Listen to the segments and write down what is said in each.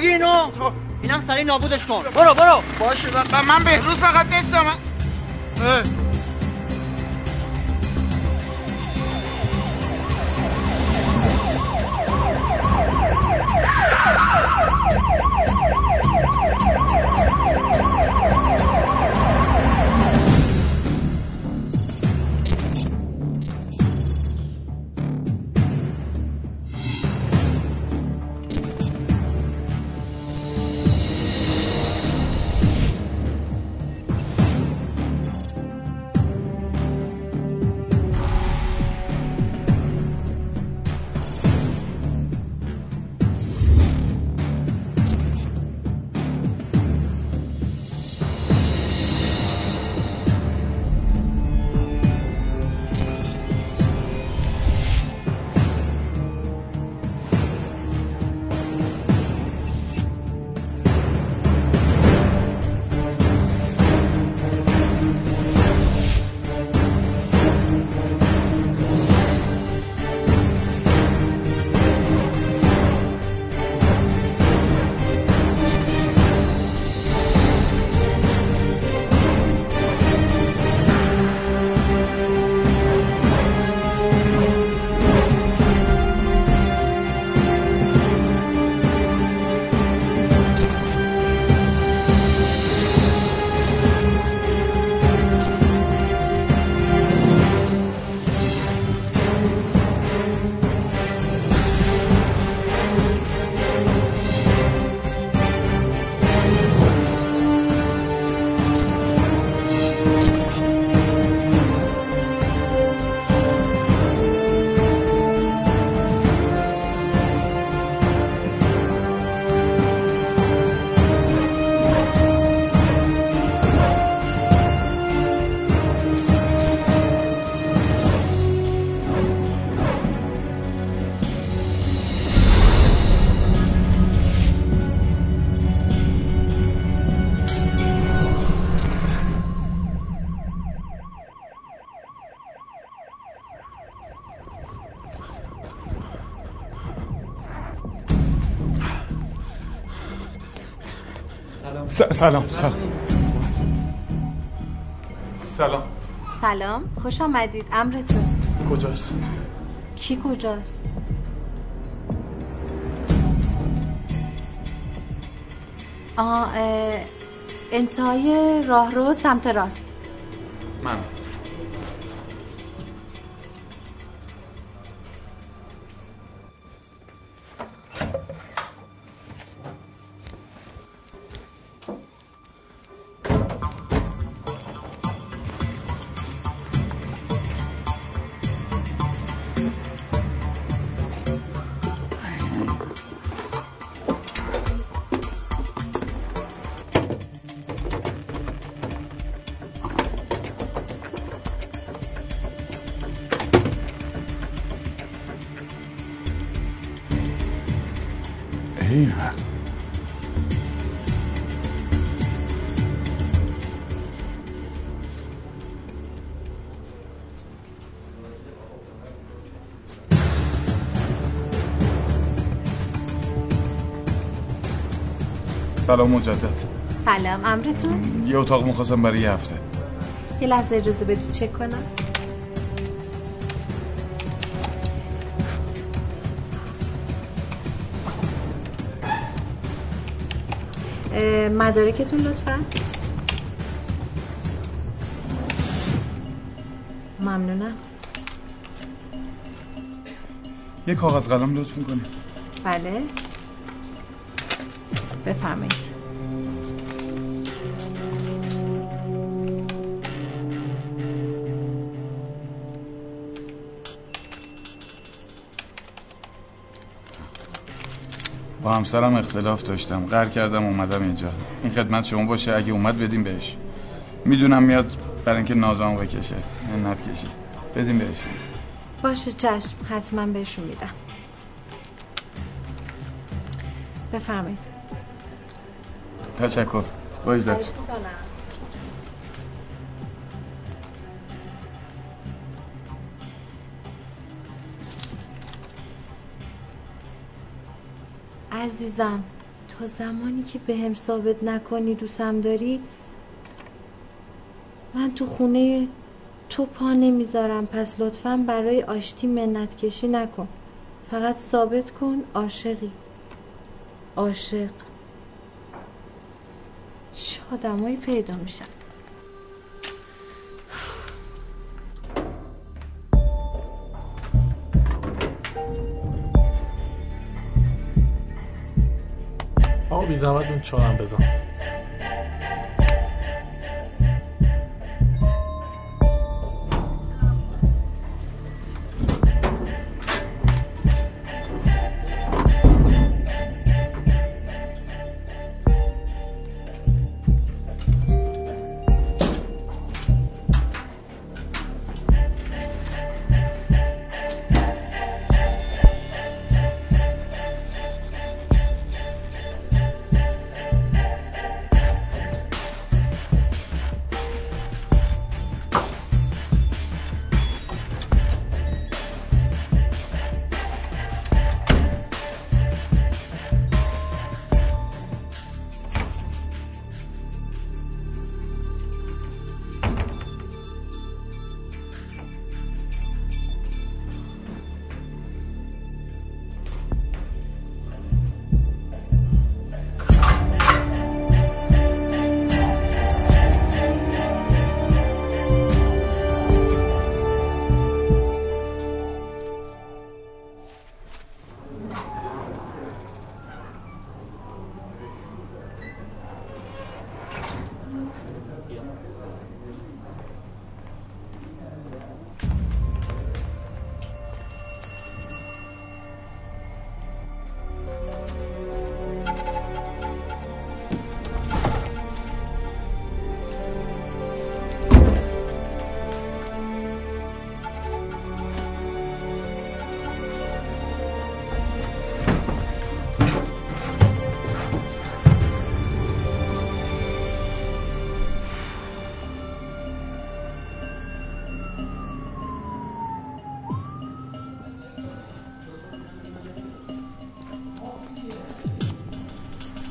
بگی اینو اینم سریع نابودش کن. برو برو. باشه من بهروز فقط نیستم. سلام سلام، خوش آمدید. امرتون کجاست؟ کی کجاست؟ انتهای راهرو سمت راست. من سلام مجدد. سلام، امرتون؟ یه اتاق می‌خواستم برای یه هفته. یه لحظه اجازه بدید چک کنم. مدارکتون لطفاً. ممنونم. یک کاغذ قلم لطفاً کنید. بله. بفرمایید. با همسرم اختلاف داشتم، قرار کردم اومدم اینجا. این خدمت شما باشه، اگه اومد بدیم بهش. میدونم میاد برای اینکه نازمو بکشه، منت کشی. بدیم بهش. باشه چشم، حتما بهشون میدم. بفرمایید. تشکر. با عزت. عزیزم، تو تا زمانی که به هم ثابت نکنی دوستم داری من تو خونه تو پا نمیذارم، پس لطفاً برای آشتی منت کشی نکن، فقط ثابت کن عاشقی. عاشق چه آدمایی پیدا میشن. آقا بی زحمت اون چارم بزن.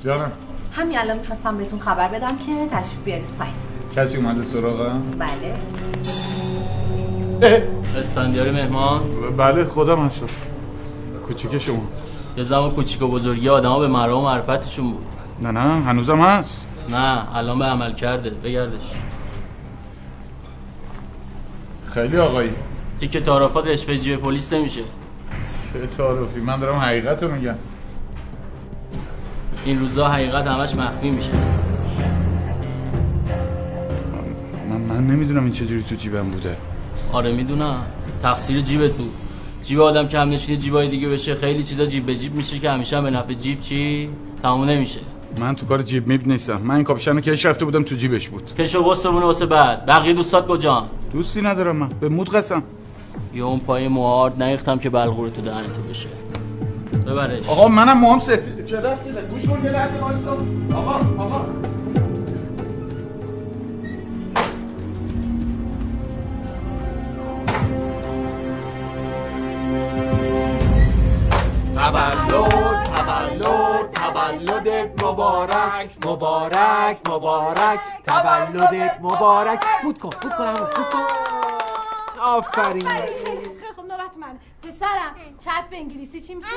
جانم همین الان میخواستم بهتون خبر بدم که تشریف بیارید پایین. کسی اومده سراغم؟ بله. اسفندیار مهمان؟ بله خودم هستم. کوچیک شما؟ یه زمان کوچیک و بزرگی آدما به مرام و معرفتشون بود. نه هنوزم هست. نه الان به عمل کرده، بگردش. خیلی آقایی. تیکه تعارفات رشوه جیب پلیس نمیشه. چه تعارفی؟ من دارم حقیقت رو میگم. این روزا حقیقت همش مخفی میشه. من نمیدونم این چجوری تو جیبم بوده. آره میدونم، تقصیر جیبت بود. جیب آدم که هم نشینه جیبای دیگه بشه، خیلی چیزا جیب به جیب میشه که همیشه به نفع جیب چی تموم نمیشه. من تو کار جیب میب نیستم. من این کاپشنو کش رفته بودم تو جیبش بود. کشو واسمون واسه بعد. بقیه دوستات کجان؟ دوستی ندارم من. به مود قسم. یه اون پای موارد نیختم که بلغور تو دهن تو بشه. ببرش. آقا منم موام سفیده. چه رفتی ده؟ گوش کن یه لحظه وایسا. آقا تولدت مبارک مبارک مبارک تولدت مبارک. فوت کن همون فوت کن. آفرین. من پسرم چت به انگلیسی چی میشه؟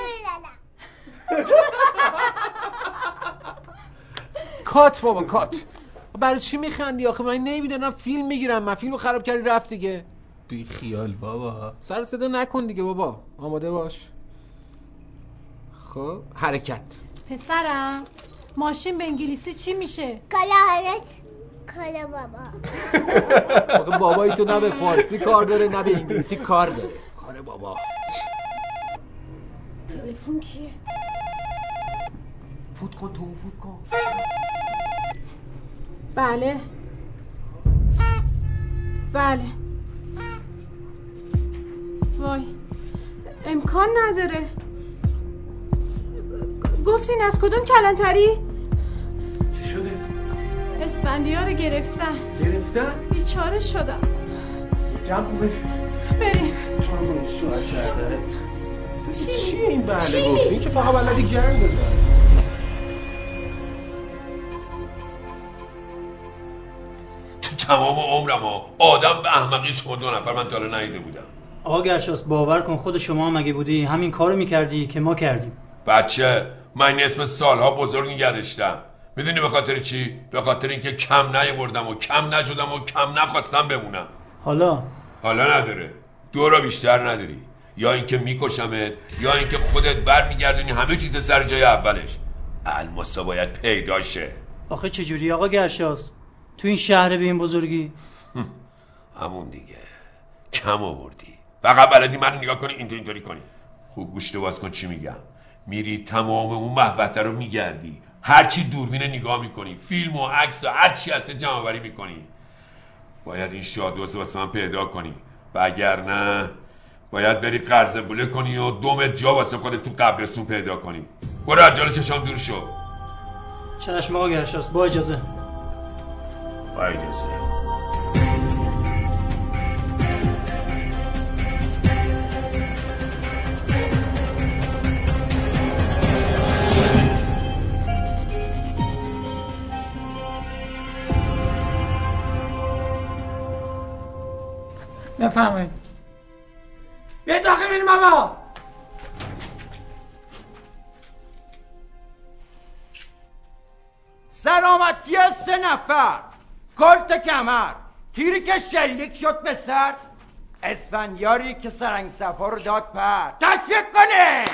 کات بابا کات. برای چی میخندی آخه؟ من نمیدونم فیلم میگیرم. من فیلمو خراب کردی رفت دیگه. بی خیال بابا. سر صدا نکن دیگه بابا. آماده باش. خب حرکت. پسرم ماشین به انگلیسی چی میشه؟ کالا بابا. آخه بابایی تو نه به فارسی کار داره نه به انگلیسی کار داره. آره بابا. تلفن کیه؟ فوت کن. بله. وای امکان نداره. گفتین از کدوم کلانتری؟ چی شده؟ اسفندیار گرفتن؟ بیچاره شدم. جمع کن بریم. تو هم باید شوهر کرده. چیه این بنده گفت؟ این که فقط بلدی گرم بزن. تمام عمرمو آدم به احمقی شما دو نفر من تا حالا ندیده بودم. آقا گرشاس باور کن خود شما هم اگه بودی همین کارو میکردی که ما کردیم. بچه من اسم سالها بزرگ نگه داشتم. میدونی به خاطر چی؟ به خاطر اینکه کم نیاوردم و کم نشدم و کم نخواستم بمونم. حالا نداره. دو را بیشتر نداری. یا اینکه میکشمت یا اینکه خودت برمیگردونی همه چیز سر جای اولش. الماسا باید پیدا شه. آخه چجوری آقا گرشاس؟ تو این شهر به این بزرگی؟ همون دیگه. کم آوردی. فقط بلدی منو نگاه کنی اینطوری کنی. خوب گوشت باز کن چی میگم. میری تمام اون محوطه رو میگردی، هرچی دوربین نگاه میکنی، فیلم و عکس و هرچی هست جمع آوری میکنی. باید این شادوس واسه من پیدا کنی و اگر نه باید بری قرض بوله کنی و دومت جا واسه خودت تو قبرستون پیدا کنی. برو از جلوی چشام دور شو. چشم آقا گرشاس. با اجازه. بفهمید بیاید داخل بینیم. آبا سلامتی سه نفر، کلت کمر، تیری که شلیک شد به سر، اسفندیاری که سرنگ صفا رو داد پر. تشویق کنید.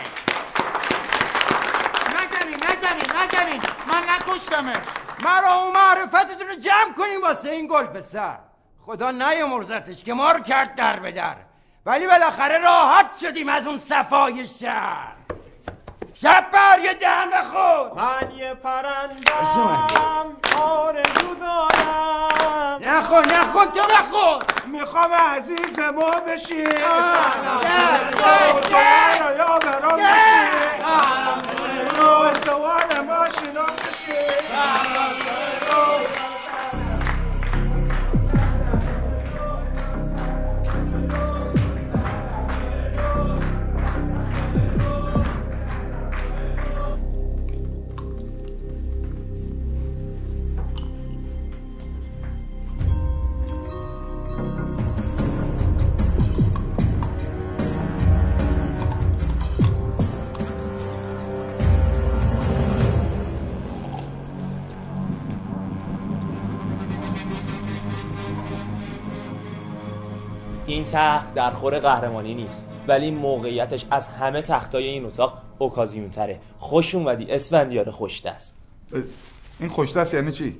نزنین من نکشتمه. مرا و معرفتتون رو جمع کنیم واسه این گل به سر. خدا نیامرزتش که ما رو کرد در به در، ولی بالاخره راحت شدیم از اون صفای شهر. شب بر یه دهن بخود. من یه پرندم آرزو دارم. نخون تو بخود. میخوام عزیز ما بشی، سنم یا برام بشی، رو استوار ما شنا بشی. این تخت در خور قهرمانی نیست، ولی موقعیتش از همه تختای این اتاق اوکازیون تره. خوش اومدی اسفندیار خوشدست. این خوشدست یعنی چی؟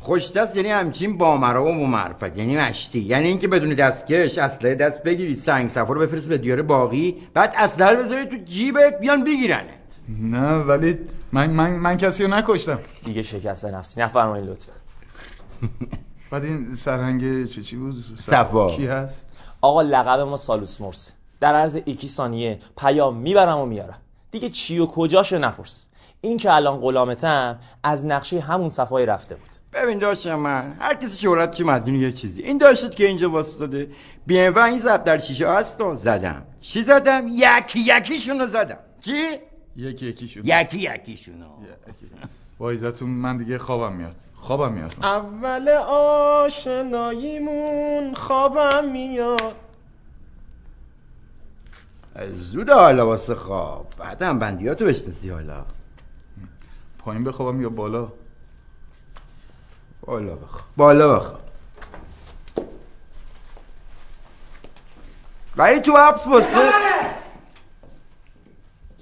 خوشدست یعنی همچین با مرام و معرفت، یعنی مشتی، یعنی اینکه بدون دستکش اسلحه دست بگیری، سنگ صفا رو بفرستی به دیار باقی، بعد اسلحه رو بذاری تو جیبت بیان بگیرنت. نه ولی من کسی رو نکشتم. دیگه شکست نفسی نفرمایید لطفا. بعد این سرهنگ چی بود؟ صفا کی هست؟ آقا لقب ما سالوس مرس. در عرض 1 ثانیه پیام میبرم و میارم. دیگه چی و کجاشو نپرس. این که الان غلامتم از نقشه همون صفای رفته بود. ببین داشتم من هر کسی شهرت چی مدیون یه چیزی. این داشت که اینجا واسطاده بی ام و این زب در شیشه هستو زدم. چی زدم؟ یکیشونو زدم. چی؟ یکیشونو. وایزتون من دیگه خوابم میاد. اول آشناییمون خوابم میاد. زود حالا واسه خواب. بعدم بندیاتو بشنسی. حالا پایین بخوابم یا بالا؟ بالا بخواب. ولی تو حبس واسه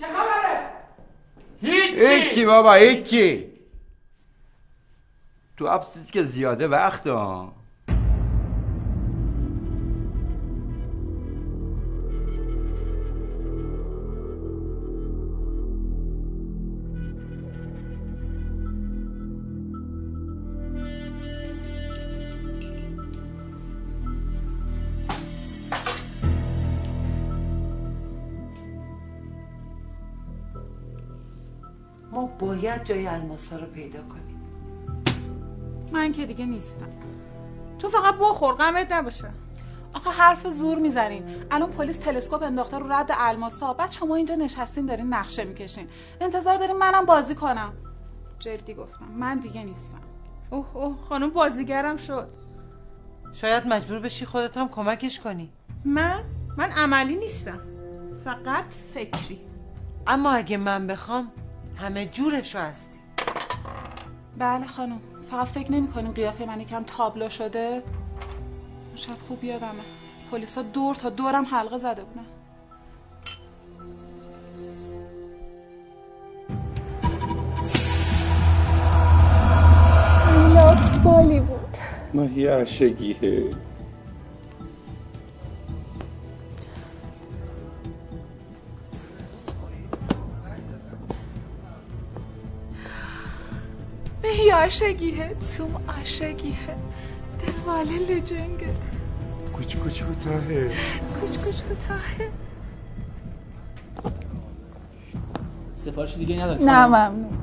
چه خبره؟ هیچی بابا، هیچی. تو افسیز که زیاده وقت ها. ما باید جای الماسا رو پیدا کنیم. من که دیگه نیستم. تو فقط بخور غمت نباشه. آخه حرف زور میزنین. الان پلیس تلسکوپ انداخته رو رد الماسا، بعد شما اینجا نشستین دارین نقشه میکشین، انتظار دارین منم بازی کنم؟ جدی گفتم من دیگه نیستم. اوه خانم بازیگرم شد. شاید مجبور بشی خودت هم کمکش کنی. من عملی نیستم، فقط فکری. اما اگه من بخوام همه جورشو هستی. بله خانم، فقط فکر نمی‌کنین قیافه من یکم تابلو شده؟ شب خوب یادمه پلیسا دور تا دورم حلقه زده بودن. اینا بالی بود. ماهی عشقیه. عاشقیه، توم عاشقیه، دلواله لجنگه، کچ کچ هتاهه، کچ کچ هتاهه. سفارش دیگه نداری؟ نه ممنون.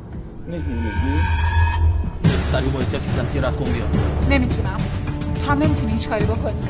نه سری باید کفی کسی را کن بیا. نمیتونم، تو هم نمیتونی هیچ کاری بکنی.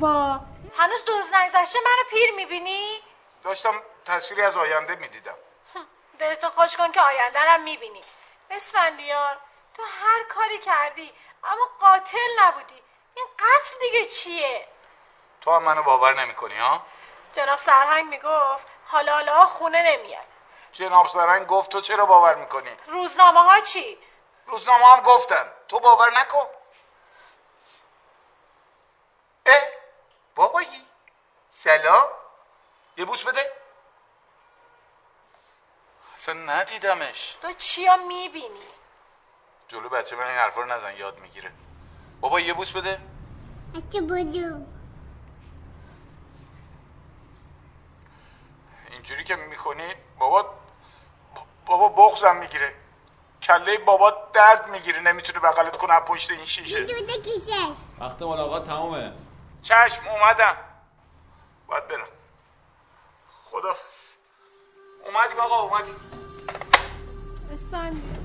وا هنوز دو روز نگذشته منو پیر میبینی؟ داشتم تصویری از آینده میدیدم. دلتو خوش کن که آینده رم میبینی. اسفندیار تو هر کاری کردی اما قاتل نبودی. این قتل دیگه چیه؟ تو هم منو باور نمیکنی ها؟ جناب سرهنگ میگفت حالا خونه نمیاد. جناب سرهنگ گفت تو چرا باور میکنی؟ روزنامه ها چی؟ روزنامه هم گفتن. تو باور نکن. بابایی سلام، یه بوس بده. اصلا ندیدمش. تو چیا میبینی؟ جلو بچه من این حرفا رو نزن، یاد میگیره. بابا یه بوس بده. بچه بودو اینجوری که میخونی بابا بغضم میگیره. کله بابا درد میگیره، نمیتونه بغلت کنه پشت این شیشه. وقت ملاقات تمومه. چشم اومدم، باید برم. خدافظ. اومدیم آقا، اومدیم. اسفندیار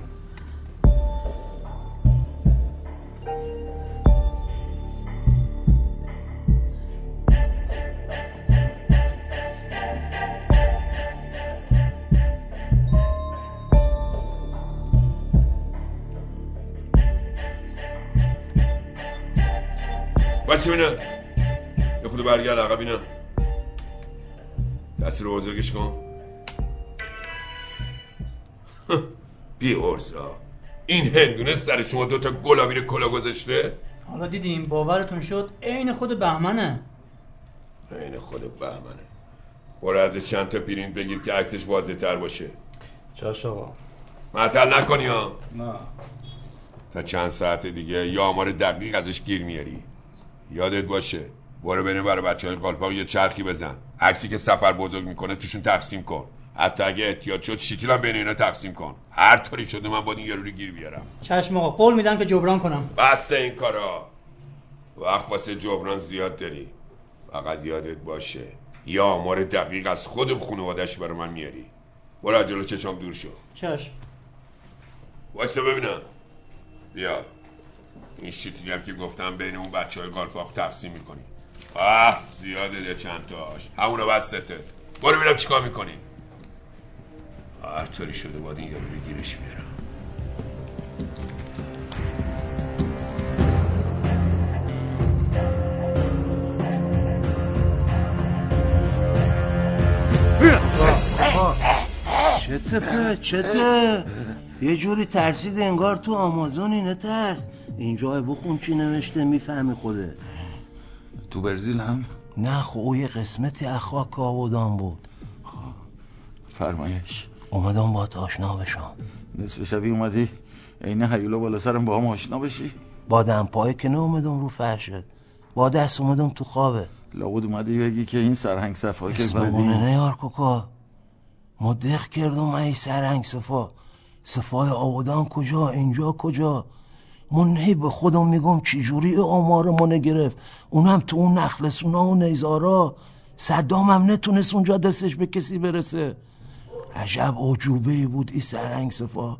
بچه بینه خودو برگرد عقب. اینا دست رو بزرگش کن. بی ارزا این هندونه سر شما دوتا گلاویر کلا گذاشته. حالا دیدیم باورتون شد؟ عین خود بهمنه. عین خود بهمنه. برو ازش چند تا پرینت بگیر که عکسش واضح تر باشه. چاش آقا معطل نکنی ها. نه تا چند ساعت دیگه یا آمار دقیق ازش گیر میاری. یادت باشه برو بینه برای بچه های قالپاق یه چرخی بزن. عکسی که سفر بزرگ میکنه توشون تقسیم کن. حتی اگه احتیاط شد شیتیل هم بین اینا تقسیم کن. هر طوری شده من باید این یارو رو گیر بیارم. چشم آقا، قول میدم که جبران کنم. بس این کارا. وقت واسه جبران زیاد داری. فقط یادت باشه یا آمار دقیق از خود خانواده‌اش برای من میاری. برو جلو چشم دور شو. چشم. واسه ببینم. بیا. این شیطونی هم که گفتم بین اون بچه‌های قالپاق تقسیم می‌کنی. آه زیاده ده چند تاش. همونو بسته. برو ببینم چیکار می‌کنی. هرطوری شده باید این یارو رو گیرش بیارم. چته په چته؟ یه جوری ترسید انگار تو آمازونی. نترس، اینجا بخون چی نوشته میفهمی خوده. تو برزیل هم؟ نه خب او یه قسمتی اخاک که آبادان بود. فرمایش اومدم با آشنا بشم. نصف شبی اومدی؟ اینه هیولا بالا سرم با هم آشنا بشی؟ با دمپایی که نه اومدم رو فرشت، با دست اومدم تو خوابه. لاغود اومدی بگی که این سرهنگ صفا که اسم بونه نیار کوکا مدق کردم. ای سرهنگ صفا، صفای آبادان کجا؟ اینجا کجا؟ من هی به خودم میگم چجوری آمارمونه گرفت، اونم تو اون نخلسونا و نیزارا. صدام هم نتونست اونجا دستش به کسی برسه. عجب عجوبه‌ای بود این سرهنگ صفا.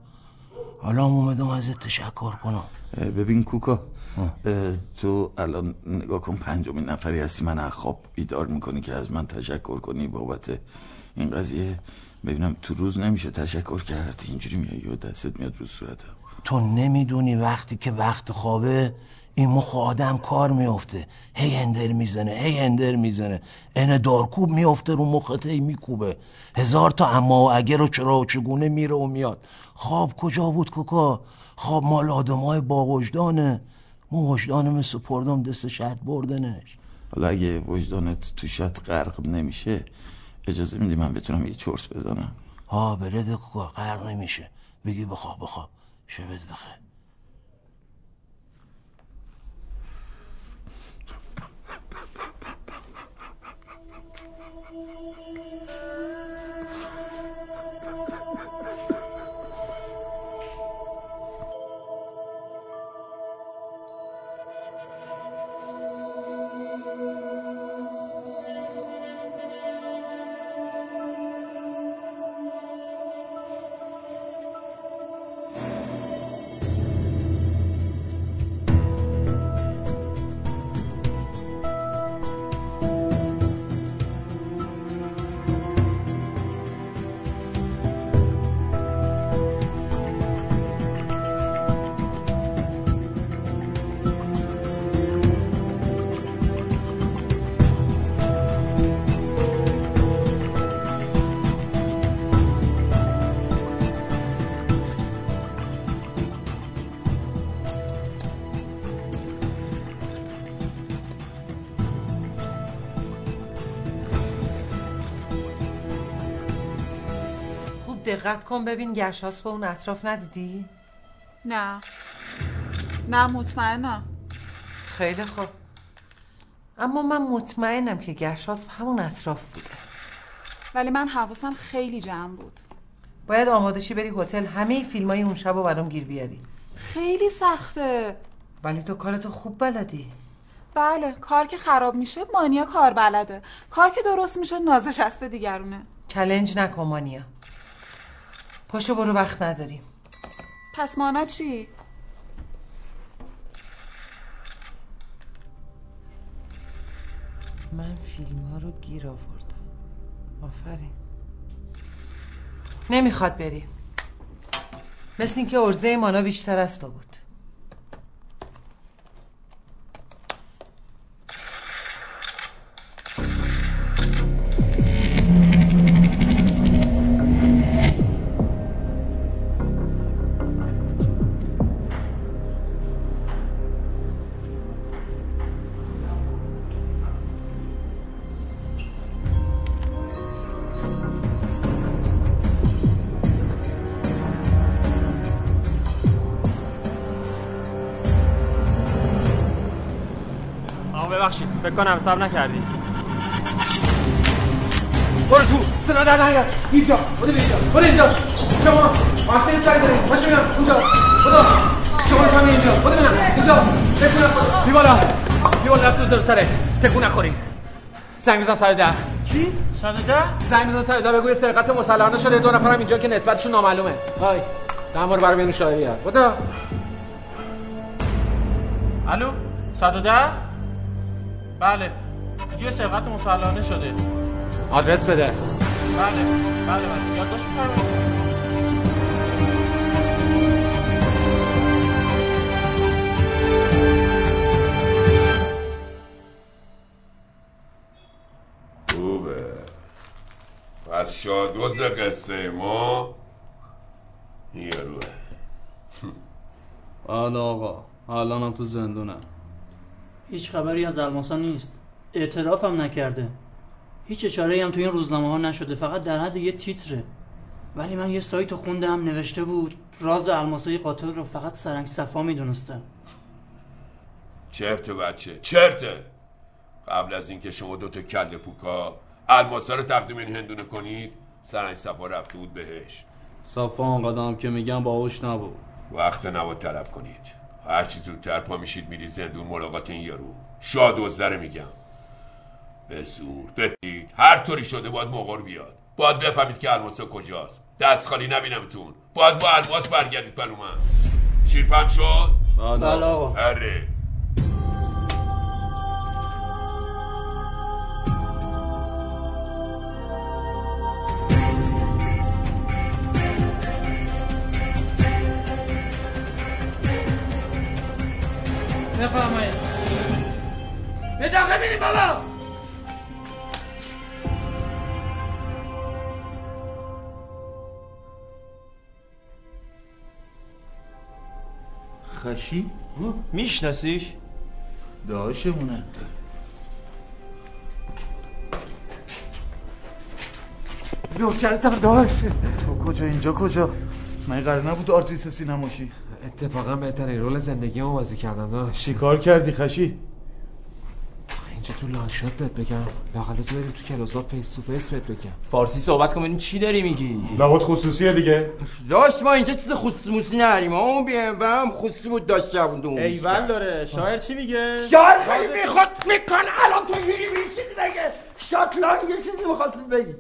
حالا اومدم ازت تشکر کنم. ببین کوکا، تو الان نگاه کن پنجمین نفری هستی من از خواب بیدار میکنی که از من تشکر کنی بابت این قضیه. ببینم تو روز نمیشه تشکر کرد، اینجوری میای و دستت میاد رو صورتم. تو نمیدونی وقتی که وقت خوابه این مخ آدم کار میفته، هی اندر میزنه هی اندر میزنه، این دارکوب میفته رو مخت، هی میکوبه هزار تا اما و اگر و چرا و چگونه میره و میاد. خواب کجا بود کوکا؟ خواب مال آدم های با وجدانه. ما وجدانم سپردم دست شد بردنش. حالا اگه وجدانت تو شد غرق نمیشه اجازه میدی من بتونم یه چرس بزنم؟ ها برده کوکا، غرق نمیشه. بگی بخواب بخواب شبت بخیر. دقت کن ببین گرشاس با اون اطراف ندیدی؟ نه نه مطمئنم. خیلی خوب، اما من مطمئنم که گرشاس همون اطراف بوده. ولی من حواسم خیلی جمع بود. باید آماده شی بری هتل همه فیلمای اون شبو برام گیر بیاری. خیلی سخته. ولی تو کارتو خوب بلدی. بله، کار که خراب میشه مانیا کار بلده، کار که درست میشه نازش است دیگرونه. چالش نکن مانیا، پاشو برو وقت نداریم. پس مانا چی؟ من فیلم ها رو گیر آوردم. آفرین. نمیخواد بری، مثل این که عرضه مانا بیشتر از تو بود. فکر کنم سب نکردی. برو تو سنا در نهید اینجا. بوده اینجا شما وقتی این سایی داریم باشه بینم اونجا. بوده شما رو فهمی اینجا. بوده بینم اینجا بکنم بی بالا. یون نسوزر سرت تکون نخوری. زنگ بزن 110. چی؟ 110؟ زنگ بزن 110 بگو سرقت مسلحانه شده، دو نفرم اینجا که نسبتشون نامعلومه. های دمار برای بینو شاهریار. بودا. الو 110؟ بله. اینجا سرقت مسلحانه شده. آدرس بده. بله. یادداشت فرمایید. از شادوز قصه ما یه روه. آلا آقا الان هم تو زندونم، هیچ خبری از الماسا نیست، اعتراف هم نکرده، هیچ اشاره‌ای هم تو این روزنامه ها نشده، فقط در حد یه تیتره. ولی من یه سایت رو خوندم نوشته بود راز الماسای قاتل رو فقط سرنگ صفا میدونستم. چرته بچه چرته. قبل از اینکه شما دوتا کله پوکا الماسا رو تقدیم این هندونه کنید سرنج صفا رفته بود بهش. صفا آنقدر هم که میگم باهوش نبود. وقت نبود تلف کنید، هر چی زودتر پا میشید میرید زندون ملاقات این یارو شادوزر. میگم به زور بدید، هر طوری شده باید موقع بیاد، باید بفهمید که الماسا کجاست، دست خالی نبینمتون، باید با الماس برگردید پلو من. شیرفهم شد؟ بله آقا. اره بفرمایید. به داخل میریم بابا. خشی؟ میشناسیش؟ داشمونه. نوکرتم داشت. تو کجا اینجا کجا؟ من قرار نبود آرتیست سینماشی. اتفاقا بهترین رول زندگیمو بازی کردم. داشت چیکار کردی خشی؟ آخه اینجا تو لانشات بهت بگم، لاقلوز بریم تو کلوزا فیس تو فیس بهت بگم. فارسی صحبت کن ببینیم چی داری میگی. لغات خصوصیه دیگه. داشت ما اینجا چیز خصوصی نداریم. اون بیام خصوصی بود داشت جوندون. ایول داره. شاعر چی میگه؟ شاعر خیلی میخواد میکنه الان تو میری چیزی بگه. شاتلان یه چیزی می‌خواستید بگید.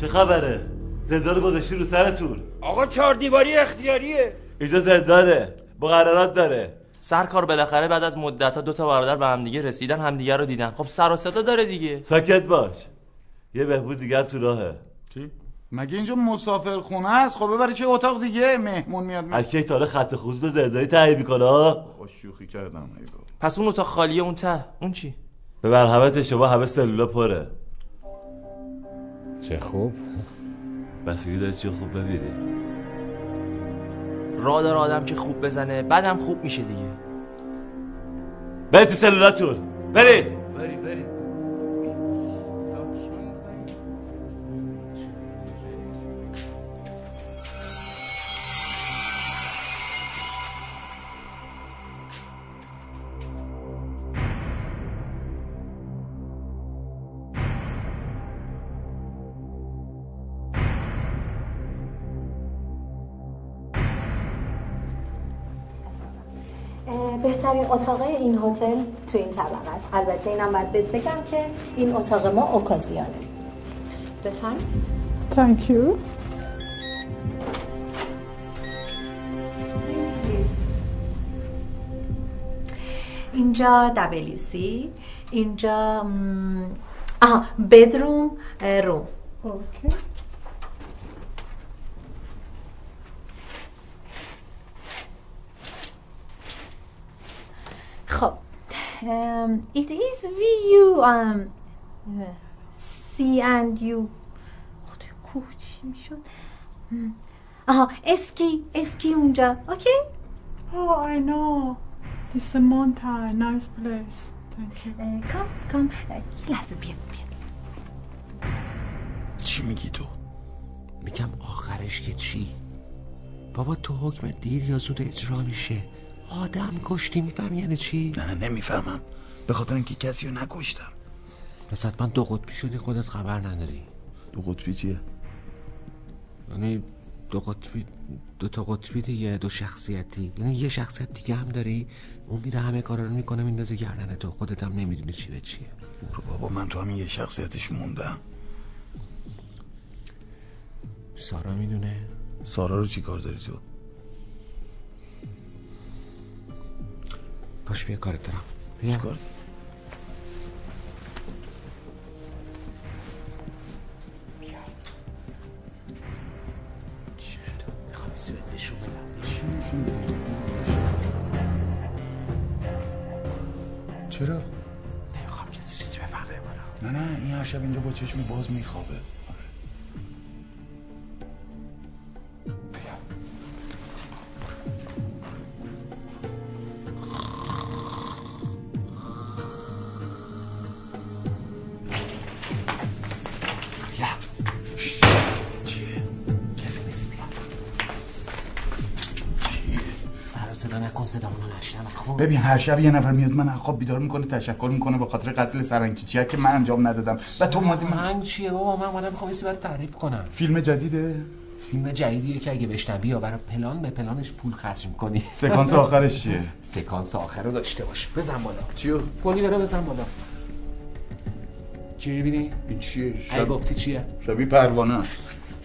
چه خبره؟ زندان گذاشتی رو سرتون آقا. چهار دیواری اختیاریه اینجا، زندانه، مقررات داره. سرکار بالاخره بعد از مدت‌ها دو تا برادر به هم دیگه رسیدن، همدیگه رو دیدن، خب سر و صدا داره دیگه. ساکت باش، یه بهبود دیگه هم تو راهه. چی؟ مگه اینجا مسافرخونه است؟ خب ببری چه اتاق دیگه، مهمون میاد. هرکی تا حالا خط خطوط زندانی تعیین میکنه. آقا شوخی کردم. پس اون اتاق خالیه، اون ته اون چی؟ به مرحمت شما همه سلولا پره. چه خوب. بس داره چه خوب ببینه. راه داره آدم که خوب بزنه بعدم خوب میشه دیگه. برید تو سلولاتون، برید. بهترین اتاق این هتل تو این طبقه است. البته اینم باید بهت بگم که این اتاق ما اوکازیونه. بفرمایید. Thank you. اینجا دبل سی، اینجا بدروم روم. اوکی. خب it is V U C and U. خود کوه چی میشد؟ آها اسکی اونجا. اوکی. Oh I know this is a mountain nice place. Thank you. Come لحظه بیا. چی میگی تو؟ میگم آخرش که چی؟ بابا تو حکم دیر یا زود اجرا میشه. آدم کشتی میفهم یعنی چی؟ نه نمیفهمم، به خاطر اینکه کسی رو نکشتم. پس حتما دو قطبی شدی خودت خبر نداری. دو قطبی چیه؟ یعنی دو تا قطبی دیگه، دو شخصیتی. یعنی یه شخصیت دیگه هم داری، اون میره همه کارا رو میکنه میندازه گردن تو، خودت هم نمیدونی چی به چیه. بابا من تو همین یه شخصیتش موندم. سارا میدونه؟ سارا رو چی کار داری تو؟ باش بیا کارت دارم. چی کار؟ چرا؟ نمیخوام کسی چیزی بفهمه ما را. نه این هر شب اینجا با چشم باز میخوابه. آره. بیا. بیا. چیه؟ کسی نیست بیا. چیه؟ سر صدا نکن، صدامونو نشنوه. خوب ببین هر شب یه نفر میاد من خواب بیدار میکنه، تشکر میکنه به خاطر قتل سرنگی چیه که من انجام ندادم و تو مادی من چیه؟ بابا من اومدم میخوام یه بعد تعریف کنم. فیلم جدیده؟ فیلم جدیدیه که اگه بشنوی یا برای پلان به پلانش پول خرج میکنی. سکانس آخرش چیه؟ سکانس آخر رو داشته باش. بزن بالا. چیو؟ گلی بره بزن بالا. چی می‌بینی؟ این چیه؟ شبیه چیه؟ شبیه پروانه است.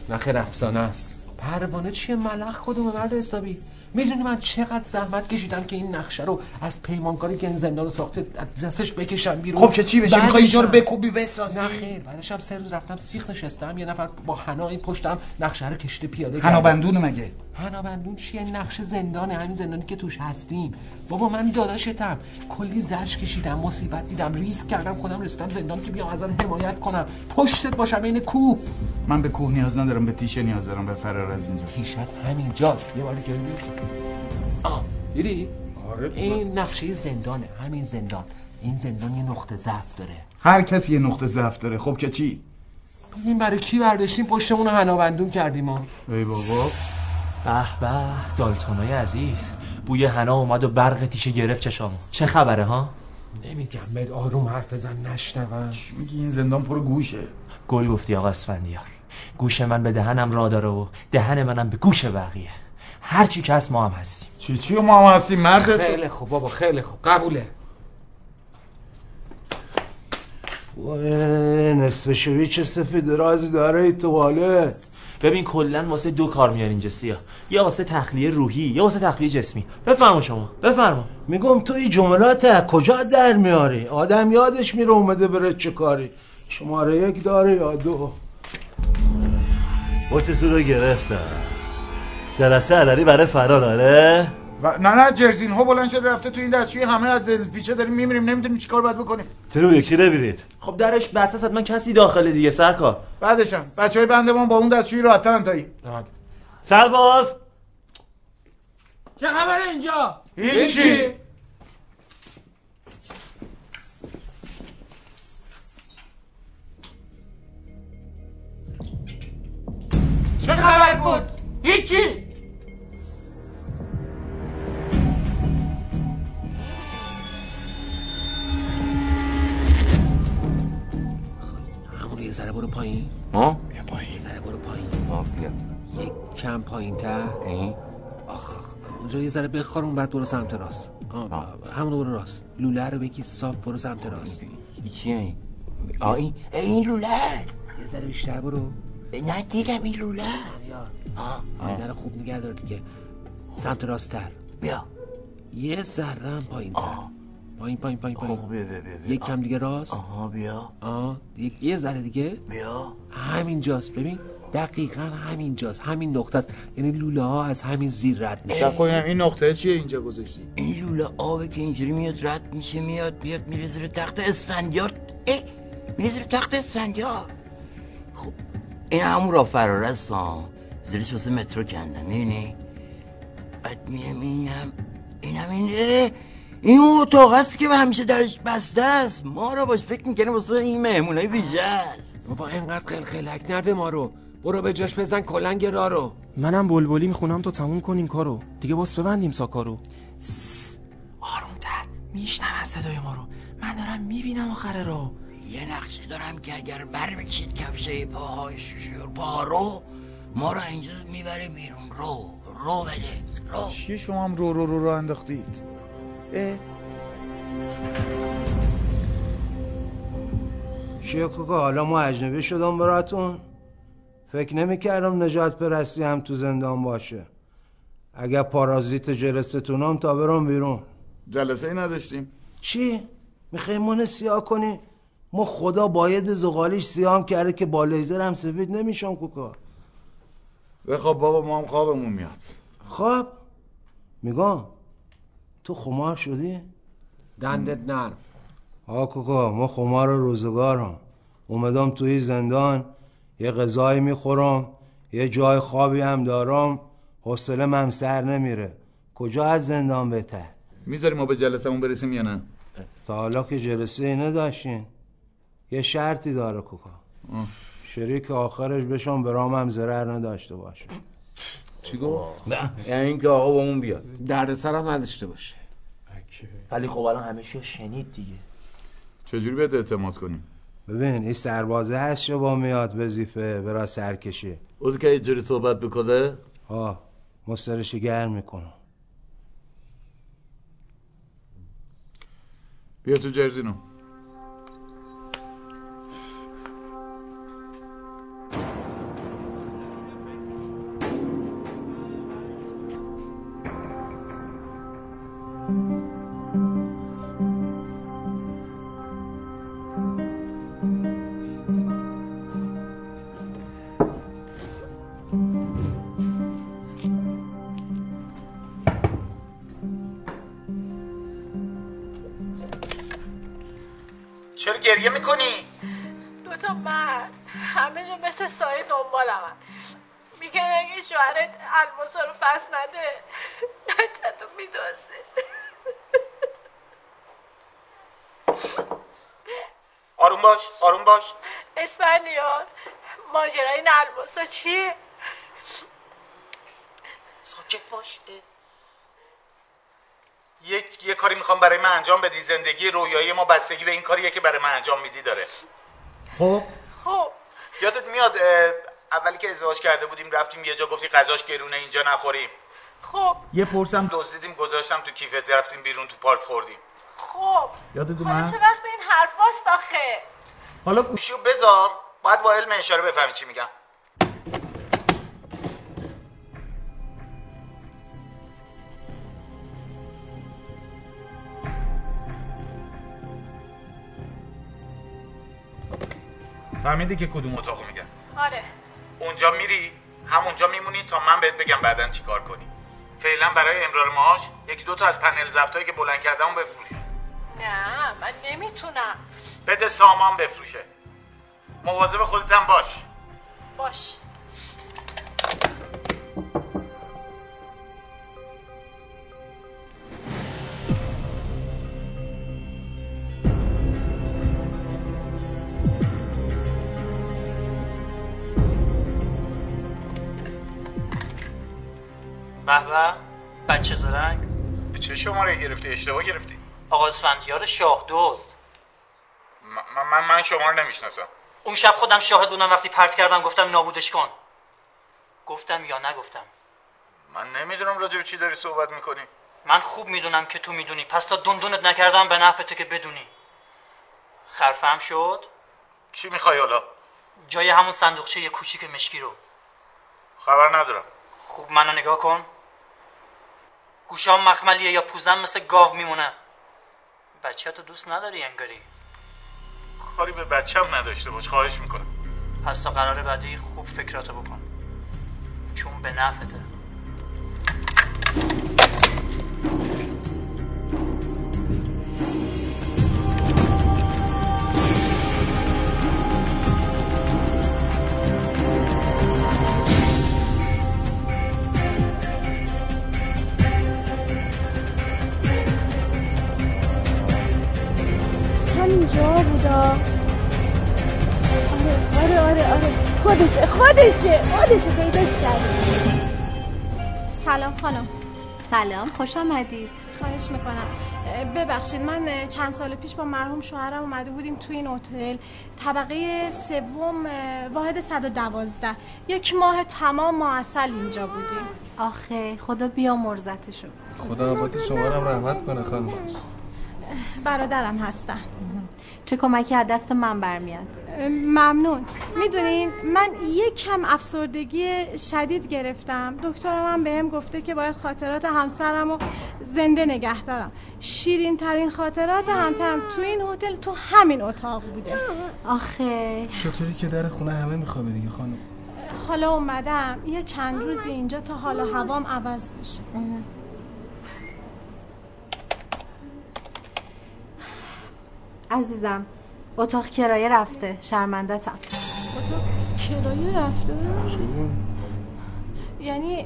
نه خیر افسانه است. پروانه چیه ملخ کدومه مرد حسابی؟ میدونی من چقدر زحمت کشیدم که این نقشه رو از پیمانکاری که این زندان رو ساخته دستش بکشم بیرون. خب که چی بشه؟ میخوای اینجا رو بکوبی بسازی؟ نه خیر، بعدش هم 3 روز رفتم سیخ نشستم، یه نفر با حنا این پشتم نقشه رو کشته پیاده کرد. حنابندون مگه؟ حنابندون چیه؟ نقشه زندانه، همین زندانی که توش هستیم. بابا من داداشتم، کلی زجر کشیدم، مصیبت دیدم، ریسک کردم، خودم رسیدم زندان که بیام ازت حمایت کنم، پشتت باشم. این کوه من به کوه نیاز ندارم، به تیشه نیاز دارم، به فرار از اینجا. تیشه همینجاست. یه بار جایی دیدی؟ آره این نقشه زندانه، همین زندان. این زندان یه نقطه ضعف داره. هر کس یه نقطه ضعف داره. خب که چی؟ ببین برای کی برداشتیم پشتمون رو حنابندون کردیم. ای بابا. به به دالتونای عزیز، بوی حنا اومد و برق تیشه گرفت چشامو. چه خبره ها؟ نمیگم بد آروم حرف بزن نشنون. چی میگی؟ این زندان پر گوشه. گل گفتی آقا اسفندیار. گوش من به دهنم را داره و دهن منم به گوش بقیه. هر چی که هست ما هم هستیم. چی ما هم هستیم مرد هست؟ خیلی خوب بابا، خیلی خوب، قبوله. وای نصف شبی چه سفید رازی داره ای تو باله. ببین کلن واسه دو کار میان اینجا سیاه، یا واسه تخلیه روحی یا واسه تخلیه جسمی. بفرما شما، بفرما. میگم تو این جملات کجا در میاری؟ آدم یادش میره اومده بره چه کاری. شماره 1 داره یا 2؟ وقتی تو رو گرفتم جلسه علنی برای فرار آره؟ نه جرزین ها بلند شده رفته تو این دستشویی، همه از پیچه داریم میمیریم، نمیدونیم چیکار باید بکنیم. چرا یکی نمیدید؟ خب درش بسته حتما کسی داخله دیگه سرکار. بعدش هم بچهای بندمون با اون دستشویی راحت‌تر انتهایی. سرباز چه خبره اینجا؟ هیچی. چه خبر بود؟ هیچی. یه ذره برو پایین. ها؟ بیا پایین. یه ذره برو پایین. ها بیا. یک کم پایین‌تر. این. آخ. اونجا یه ذره بخار اون بعد برو سمت راست. همون برو راست. لوله رو بگی صاف برو سمت راست. چی این؟ آی این لوله. یه ذره بیشتر برو. نه دیگه این لوله. ها. اینا رو خوب نگه دار دیگه. سمت راست‌تر. بیا. یه ذره هم پایین‌تر. پایین. خب بیا. یک کم دیگه راست. آها بیا. یه ذره دیگه. بیا. همینجاست ببین. دقیقاً همینجاست. همین نقطه است. یعنی لوله ها از همین زیر رد میشه. فکر کنم این نقطه چیه اینجا گذاشتی؟ این لوله آبه که اینجوری میاد رد میشه، میاد میره زیر تخت اسفندیار. میره زیر تخت اسفندیار. خب این همون راه فرار است. زیرش واسه مترو کندن. می‌بینی؟ بعد می‌بینم اینم این اتاق هست که همیشه درش بسته است. ما رو باش فکر میکنیم واسه این مهمونای ویژه است. بابا اینقدر خلخلک نده ما رو. برو به جاش بزن کلنگ را رو. منم بلبلی میخونم تا تموم کن این کارو. دیگه باس ببندیم ساکا رو. آرومتر. میشنم صدای ما رو. من دارم میبینم آخر راه. یه نقشه دارم که اگر برمی‌کشید کفشای پاهاش رو ما را اینجا میبره بیرون. رو بده رو. چیه شما هم رو رو رو رو انداختید؟ چیه کوکا حالا ما اجنبی شدم براتون؟ فکر نمیکردم نجات پرستی هم تو زندان باشه. اگه پارازیت جلستونم تا برام بیرون. جلسه ای نداشتیم. چی؟ میخوایی ما سیاه کنی؟ ما خدا باید زغالیش سیاه هم کرده که با لیزر هم سفید نمیشم کوکا. بخواب بابا، ما هم خوابمون میاد. خواب؟ میگم تو خمار شدی؟ دندت نرم. ها کوکا، ما خمار روزگارم. اومدم توی زندان، یه غذایی میخورم، یه جای خوابی هم دارم، حوصله‌م هم سر نمیره. کجا از زندان بهتر؟ میذاری ما به جلسمون برسیم یا نه؟ تا حالا که جلسه نداشتین. یه شرطی داره کوکا. شریک آخرش بشم برام هم ضرر نداشته باشه. چی گفت؟ نه، یعنی اینکه آقا بامون بیاد دردسر هم نداشته باشه. ولی خب الان همه چیو شنید دیگه. چجوری بهت اعتماد کنیم؟ ببین این سربازه هست چه با میاد وظیفه برای سرکشی. اون که اینجوری صحبت بکنه ها ما سرش گرم میکنم. بیا تو جرزینو. چرا گریه میکنی؟ دوتا مرد همه جا مثل سایه دنبال من میگن اگه شوهرت الماسا رو پس نده بچه تو میدوزه. آروم باش آروم باش. اسفندیار ماجرای این الماسا چیه؟ ساکت باش. یه کاری میخوام برای من انجام بدی. زندگی رویایی ما بستگی به این کاریه که برای من انجام میدی داره. خب یادت میاد اولی که ازدواج کرده بودیم رفتیم یه جا گفتی غذاش گرونه اینجا نخوریم. خب یه پرسم دزدیدیم گذاشتم تو کیفت رفتیم بیرون تو پارک خوردیم. خب یادت اومد؟ حالا چه وقت این حرفاست آخه؟ حالا گوشیو بذار باید با علم اشاره بفهمی چی میگم. فهمیدی که کدوم اتاقو میگن؟ آره. اونجا میری همونجا میمونی تا من بهت بگم بعدن چیکار کنی. فعلا برای امرار معاش یکی دوتا از پنل ضبطایی که بلند کردمو بفروش. نه من نمیتونم. بده سامان بفروشه. مواظب خودت هم باش. باش. بابا بچه زرنگ چه شماره گرفتی؟ اشتباه گرفتی. آقا اسفندیار شاه دزد. من شماره نمیشناسم. اون شب خودم شاهد بودم وقتی پرت کردم گفتم نابودش کن. گفتم یا نگفتم؟ من نمیدونم راجع به چی داری صحبت میکنی. من خوب میدونم که تو میدونی پس تا دندونت نکردم به نفعته که بدونی. خرفم شد. چی میخوای حالا؟ جای همون صندوقچه یه کوچیک مشکی رو. خبر ندارم. خوب منو نگاه کن. گوشام مخملیه یا پوزم مثل گاو میمونه. بچه تو دوست نداری انگاری. کاری به بچه‌م نداشته باش خواهش میکنم. پس تا قرار بعدی خوب فکراتو بکن چون به نفعته. آره خودشه پیداش کرد. سلام خانم. سلام خوش آمدید. خواهش میکنم ببخشید. من چند سال پیش با مرحوم شوهرم اومده بودیم تو این هتل، طبقه سوم واحد 112. یک ماه تمام معسل اینجا بودیم. آخه خدا بیامرزتشون. خدا آباد شما رو رحمت کنه خانم. برادرم هستن. چه کمکی از دست من برمیاد؟ ممنون. میدونین من یک کم افسردگی شدید گرفتم. دکترم هم بهم گفته که باید خاطرات همسرم رو زنده نگه دارم. شیرین ترین خاطرات همسرم تو این هتل تو همین اتاق بوده. آخه چطوری که در خونه همه میخوابه دیگه خانم. حالا اومدم یه چند روزی اینجا تا حالا هوام عوض بشه. عزیزم اتاق کرایه رفته، شرمنده‌ام. اتاق کرایه رفته؟ یعنی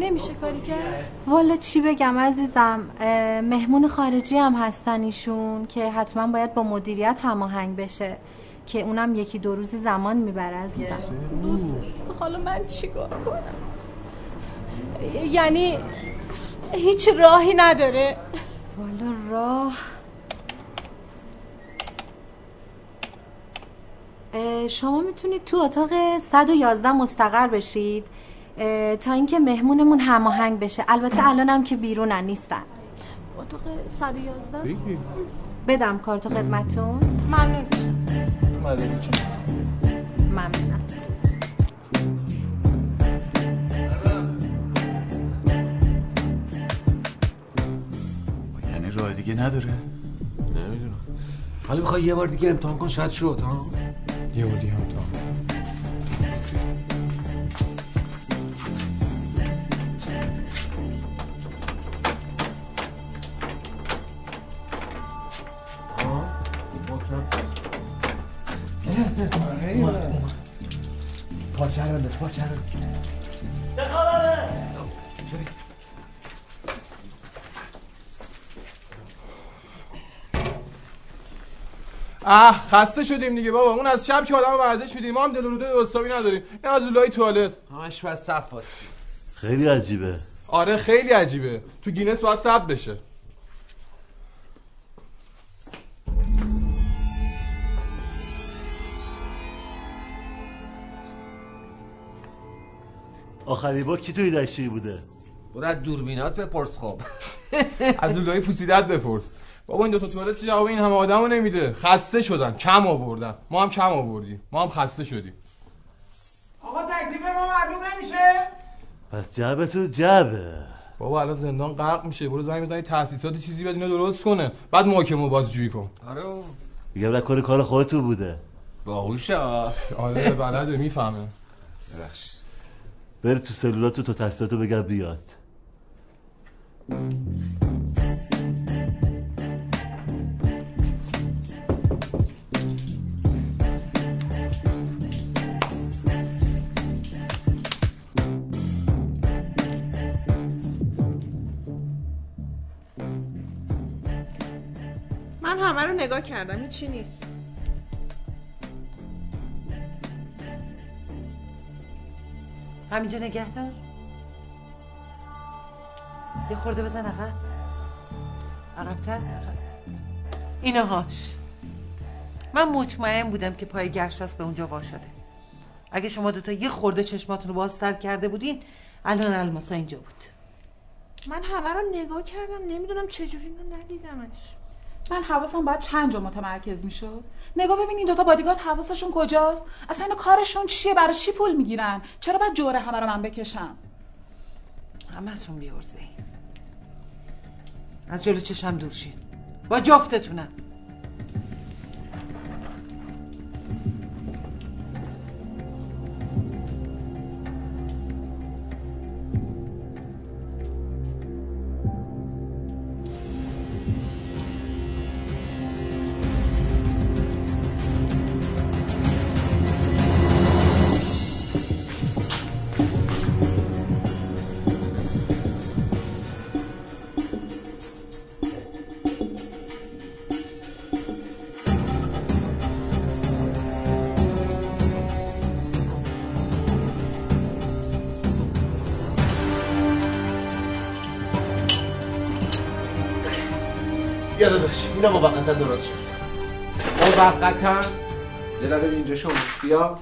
نمیشه کاری کرد؟ والا چی بگم عزیزم، مهمون خارجی هم هستن ایشون که حتما باید با مدیریت هماهنگ بشه که اونم یکی دو روزی زمان میبره عزیزم. دوست حالا من چیکار کنم؟ یعنی هیچ راهی نداره؟ والا راه شما میتونید تو اتاق 111 مستقر بشید تا اینکه مهمونمون هماهنگ بشه. البته الانم که بیرونن نیستن. اتاق 111 بدم کارتو خدمتون. ممنون میشم. ممنونم. یعنی راه دیگه نداره؟ نمیدونم. حالا میخوای یه بار دیگه امتحان کن شاید شد ها؟ یه بودی هم تو پاچه رو چه خبره؟ آه خسته شدیم دیگه بابا. اون از شب که آدمو ورزش میدیم، ما هم دل روده دوستابی نداریم. این از لای توالت همش بس صف هستیم. خیلی عجیبه. آره خیلی عجیبه. تو گینس باید ثبت بشه. آخری بار کی توی دشتی بوده؟ برو از دوربینات بپرس. خب از لای پوسیدت بپرس. بابا این دو تا توالت جواب این همه آدمو نمیده. خسته شدن، کم آوردن. ما هم کم آوردیم. ما هم خسته شدیم. آقا تکلیف ما معلوم نمیشه؟ پس جعبه تو جعبه. بابا الان زندان غرق میشه. برو زنگ بزن تاسیسات چیزی بدینه درست کنه. بعد محاکمه بازجویی کن. آره میگم نکنه کار خودتو بوده. باهوشا. آره بلده میفهمه. ببخشید. بر تو سلولاتو تو تاسیساتو بگم بیاد. همه رو نگاه کردم، هیچی نیست. همینجا نگه دار. یه خورده بزن عقب. عقب‌تر. اینهاش. من مطمئن بودم که پای گرشاس به اونجا واشده. اگه شما دوتا یه خورده چشماتون رو بازتر کرده بودین، الان الماسا اینجا بود. من همه رو نگاه کردم، نمیدونم چجوری اینو ندیدمش. من حواسم باید چند جا متمرکز میشد. نگاه ببین این دوتا بادیگارد حواسشون کجاست؟ اصلا کارشون چیه؟ برای چی پول میگیرن؟ چرا باید جوره همه رو من بکشم؟ همه‌تون بیارزه این. از جلو چشم دور شین. با جفتتونم. یادو باش، اینم موقتا درست شد. موقتا؟ یه ببین اینجا شما بیا.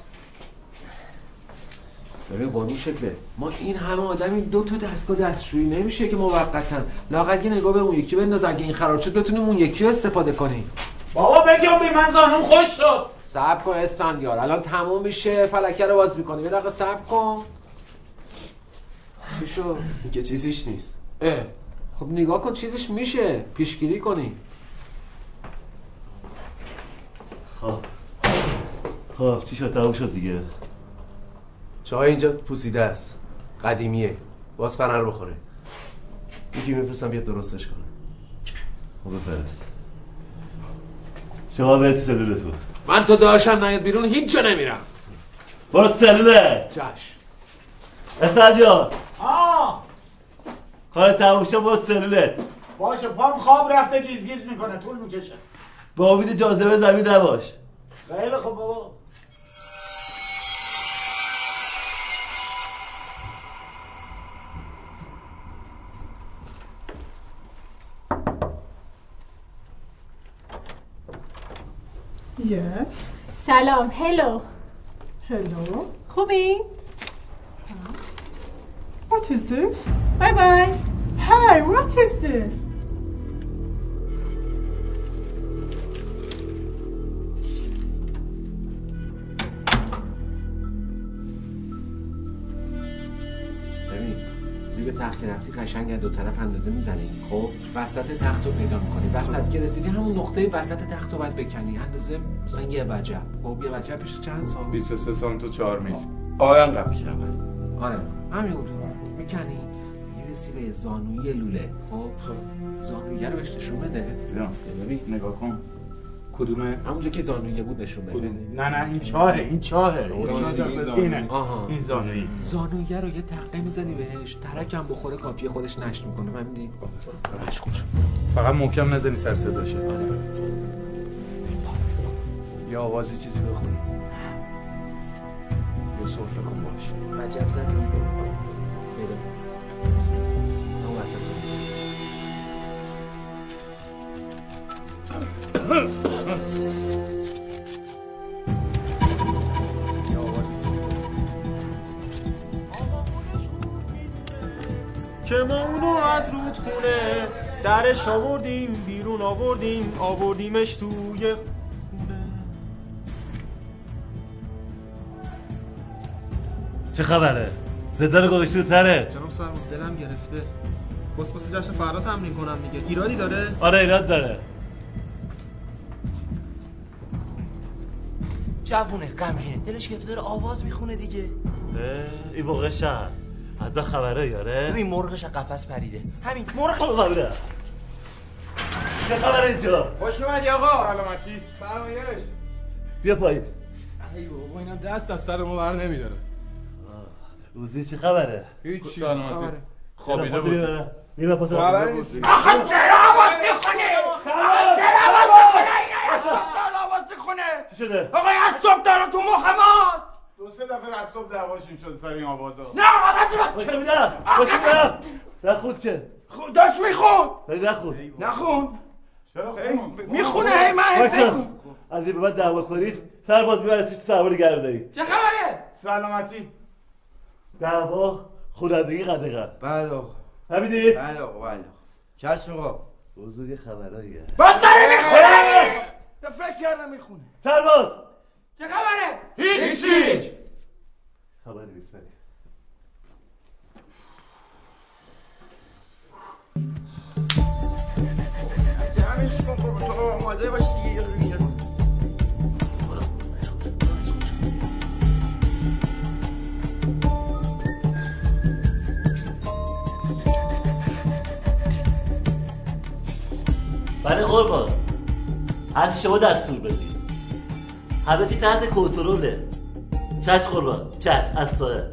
ببین قانون شکله ما این همه آدمی دو تا دستگاه دستشویی نمیشه که موقتا لااقل یه نگاه به اون یکی بنداز، اگه این خراب شد بتونیم اون یکی رو استفاده کنیم. بابا بگم بی من زانوم خوش شد. صبر کن اسفندیار، الان تموم میشه فلکه رو باز می‌کنی. یه دقیقه صبر کن. چی شو؟ میگه چیزیش نیست. اه خب نگاه کن چیزیش میشه پیشگیری کنی. خب چی شد؟ تموم شد دیگه. چای اینجا پوسیده است، قدیمیه، باز فنر بخوره. یکی میفرستم بیاد درستش کنه. خب بفرست. شما بهت سلولتون. من تو داشم نیاد بیرون هیچ جا نمیرم. برو سلوله. چشم اسدیار. آه کار تموم شد، برو سلولت. باشه. پام خواب رفته گیز گیز میکنه طول میکشه. با امید جاذبه زمین نباش. خیلی خوب بابا. Yes. سلام. Hello. Hello. خوبی؟ What is this? Bye bye. Hey, what is this? ببین زیب تخت رفتی قشنگ از دو طرف اندازه میزنی، خب وسط تخت رو پیدا میکنی، وسط که رسیدی همون نقطه وسط تخت رو باید بکنی اندازه مثلا یه وجب. خب یه وجب پیش چند سانت؟ 23 سانت و 4 میل. آره انقدر میشه. آره همین اون رو میکنی میرسی به زانوی لوله. خب زانویه رو بهش نشون بده. ببین نگاه کن کدومه؟ همونجا که زانویه بود نشون بده. نه این چاهه، این چاهه. اینه. این زانویه. زانویه رو یه تقه میزنی بهش، ترکم بخوره کافیه خودش نشت میکنه. فهمیدی؟ مشکوش. فقط محکم نزنی سر صدا شه. یا آوازی چیزی بخونی. یه سرفه کن باش. عجب زنی. بده. که ما اونو از رودخونه درش آوردیم بیرون، آوردیمش توی خونه. چه خبره؟ زندان گذاشته تره؟ جناب سرم دلم گرفته. بس جشن فردا تمرین کنم دیگه. ایرادی داره؟ آره ایراد داره. جوونه غمگینه دلش گرفته داره آواز میخونه دیگه. ای موقع شهر حتما خبره یاره. ببین مرغش قفس پریده. همین مرغ خبره. چه خبره اینجا؟ خوش اومدی آقا. سلامتی. برمیارش بیا پایین. ای بابا اینم دست از سر ما بر نمیداره. روزی چه خبره؟ هیچی. سلامتی. خوابیده بود. میبا پاتو. خبر نیست. آخه چرا آواز میخونه؟ شده. آقای از صبح داره تو مخم هاست. دو سه دفعه از صبح درواشیم شده سر این آوازا. نه آقا بسی بکیم. باشم نخود که داشت میخون. نخون میخونه. هی من حسن کن از این به بعد دعوا کنید سر باز میبرد توی سرباری گرم دارید. چه خبره؟ سلامتی. دعوا خوردگی قدقه. بله آقا. نبیدید؟ بله آقا. بله آقا. چشم آقا. حضور یه خبرهاییه باز داره میخونه. تا فکر کردم میخونه. سرباز چه خبره؟ هیچ خبری نیست. ولی جمعش کن خب تو آماده باش دیگه. یه روی میاد بله قربان از شما دستور بدید. همه چی تحت کنترله. چشم قربان چشم از ساعت.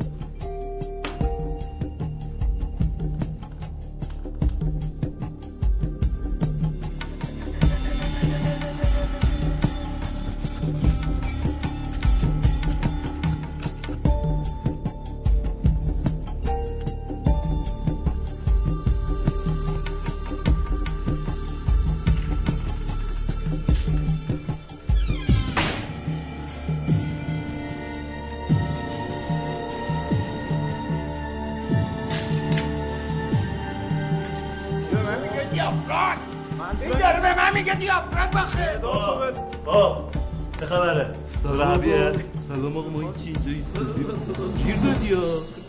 دیافراگ این داره به من میگه دیافراگ بخیر. آه چه خبره؟ سلام عبیه. سلام آقا، ما این چی اینجا گیر دادی یا؟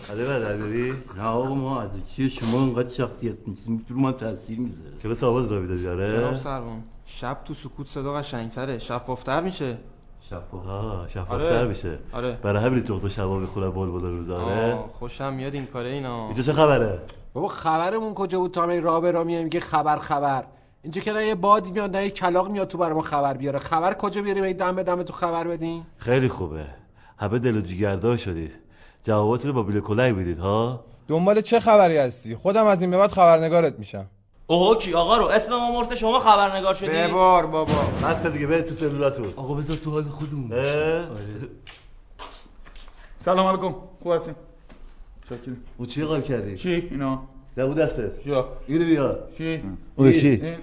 حالا بدر داری؟ نه آقا ما عده چیه شما انقدر شخصیت میسید میتونه من تاثیر میذاره. کلاس آواز را بیداری داره؟ جناب سروان شب تو سکوت صدا قشنگ‌تره، شفافتر میشه. شفافتر میشه. آره. برای همین تو شبا میخونه بلبل روزانه. خوشم میاد این کاره اینا. اینجا چه خبره؟ بابا خبرمون کجا بود تا من راه به راه میام میگه خبر اینجا که نه یه باد میاد نه یه کلاغ میاد تو برای ما خبر بیاره. خبر کجا بیاریم؟ این دم به دم تو خبر بدین. خیلی خوبه. همه دل و جیگردار شدید. جواباتونو با بیلکلای بدید ها. دنبال چه خبری هستی؟ خودم از این به بعد خبرنگارت میشم. اوه کی آقا رو اسم ما مرسه شما خبرنگار شدی؟ ببار بابا بس دیگه برید تو سلولاتون. آقا بذار تو حال خودمون. آره. سلام علیکم. خوب هستین؟ چاکریم. او چی قایم کردی؟ چی اینا؟ دو دستت. چیا؟ اینو بیار. چی؟ اون چی؟ این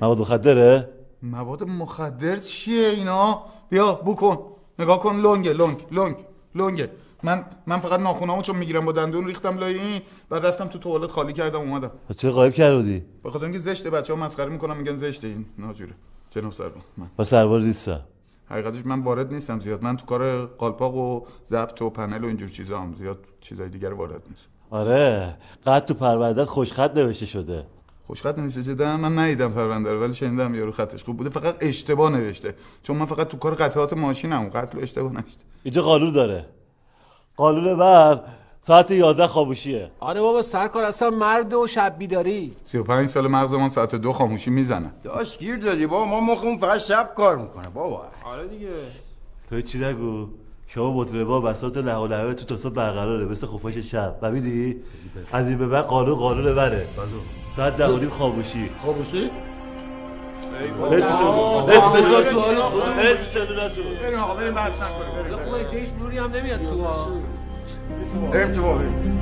مواد مخدره؟ مواد مخدر چیه اینا؟ بیا بو کن. نگاه کن لنگ. من فقط ناخونامو چون میگیرم با دندون ریختم لای این، بعد رفتم تو توالت خالی کردم اومدم. چه غایب کردی؟ به خاطر اینکه زشته، بچه‌ها مسخره میکنن میگن زشته این. ناجوره. جناب سروان من. با سروان نیستم. حقیقتش من وارد نیستم زیاد. من تو کار قالپاق و ضبط و پنل و اینجور چیزام زیاد چیزای دیگه وارد نیستم. آره، قد تو پروندهت خوشخط نوشته شده. خوشخط نوشته شده؟ من ندیدم پرونده رو، ولی شنیدم یارو خطش خوب بوده، فقط اشتباه نوشته. چون من فقط تو کار قطعات ماشینم، قتل و اشتباه نوشته. اینجا قانون داره. قانون بر ساعت 11 خاموشیه. آره بابا سرکار اصلا مرد و شب بیداری. 35 سال مغزمون ساعت 2 خاموشی میزنه. داش گیر دادی بابا، ما مخمون فقط شب کار میکنه بابا. آره دیگه تو چی نگو شما مطربا بساط لهو لهو تو تاسا برقراره مثل خفاش شب. ببینی از این به بعد قانون بره. ساعت 10 خاموشی. هت تو حالا هت تو بریم آقا بریم بحث نکنیم بریم. خوبه چه هیچ نوری هم نمیاد تو ها. بریم تو بریم.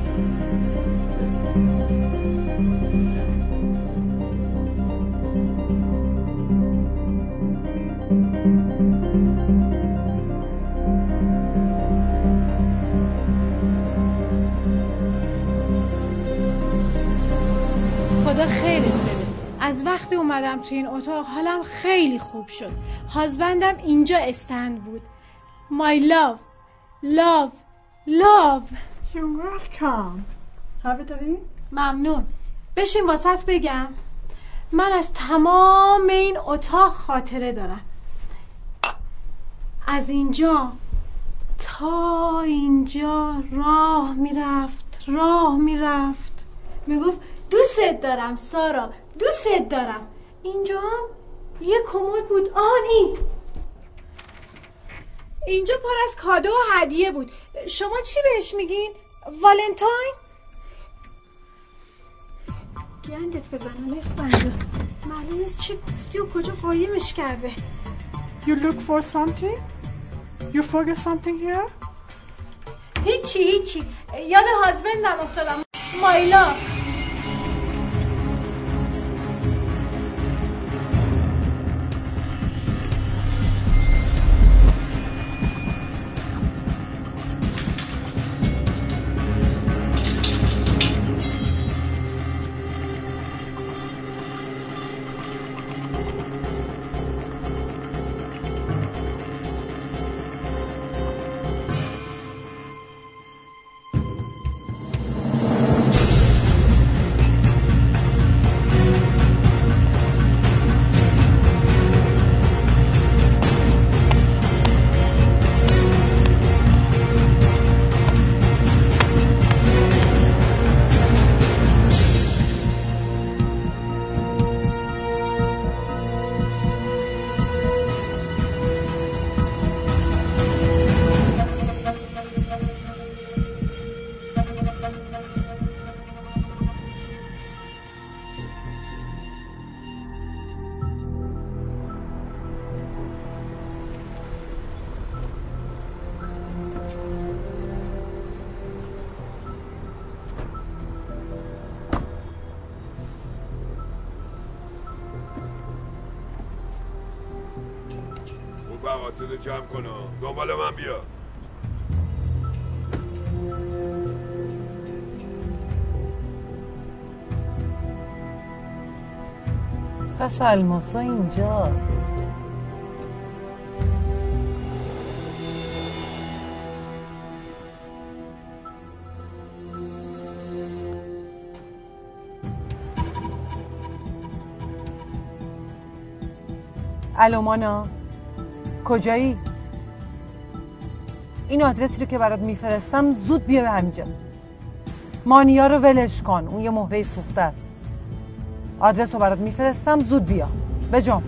خدا خیرت بده. از وقتی اومدم تو این اتاق حالم خیلی خوب شد. هازبندم اینجا استند بود. My love, love, love. You're welcome. Have a drink. ممنون. بشین واسط بگم. من از تمام این اتاق خاطره دارم. از اینجا تا اینجا راه میرفت. میگفت دوست دارم سارا. دوست دارم. اینجا یه کمد بود. اینجا پر از کادو و هدیه بود. شما چی بهش میگین؟ والنتاین؟ گندت بزنن اسفنجو. معلوم نیست چه گفتی و کجا قایمش کرده. You look for something? You forget something here? هیچی. یاد هازبندم افتادم. مایلا حاصل جمع کنه دنبال من بیا. پس الماسا اینجاست. الو مانا، کجایی؟ این آدرسی رو که برات میفرستم زود بیا به همینجا. مانیا رو ولش کن، اون یه مهره سوخته است. آدرس رو برات میفرستم زود بیا. بجام.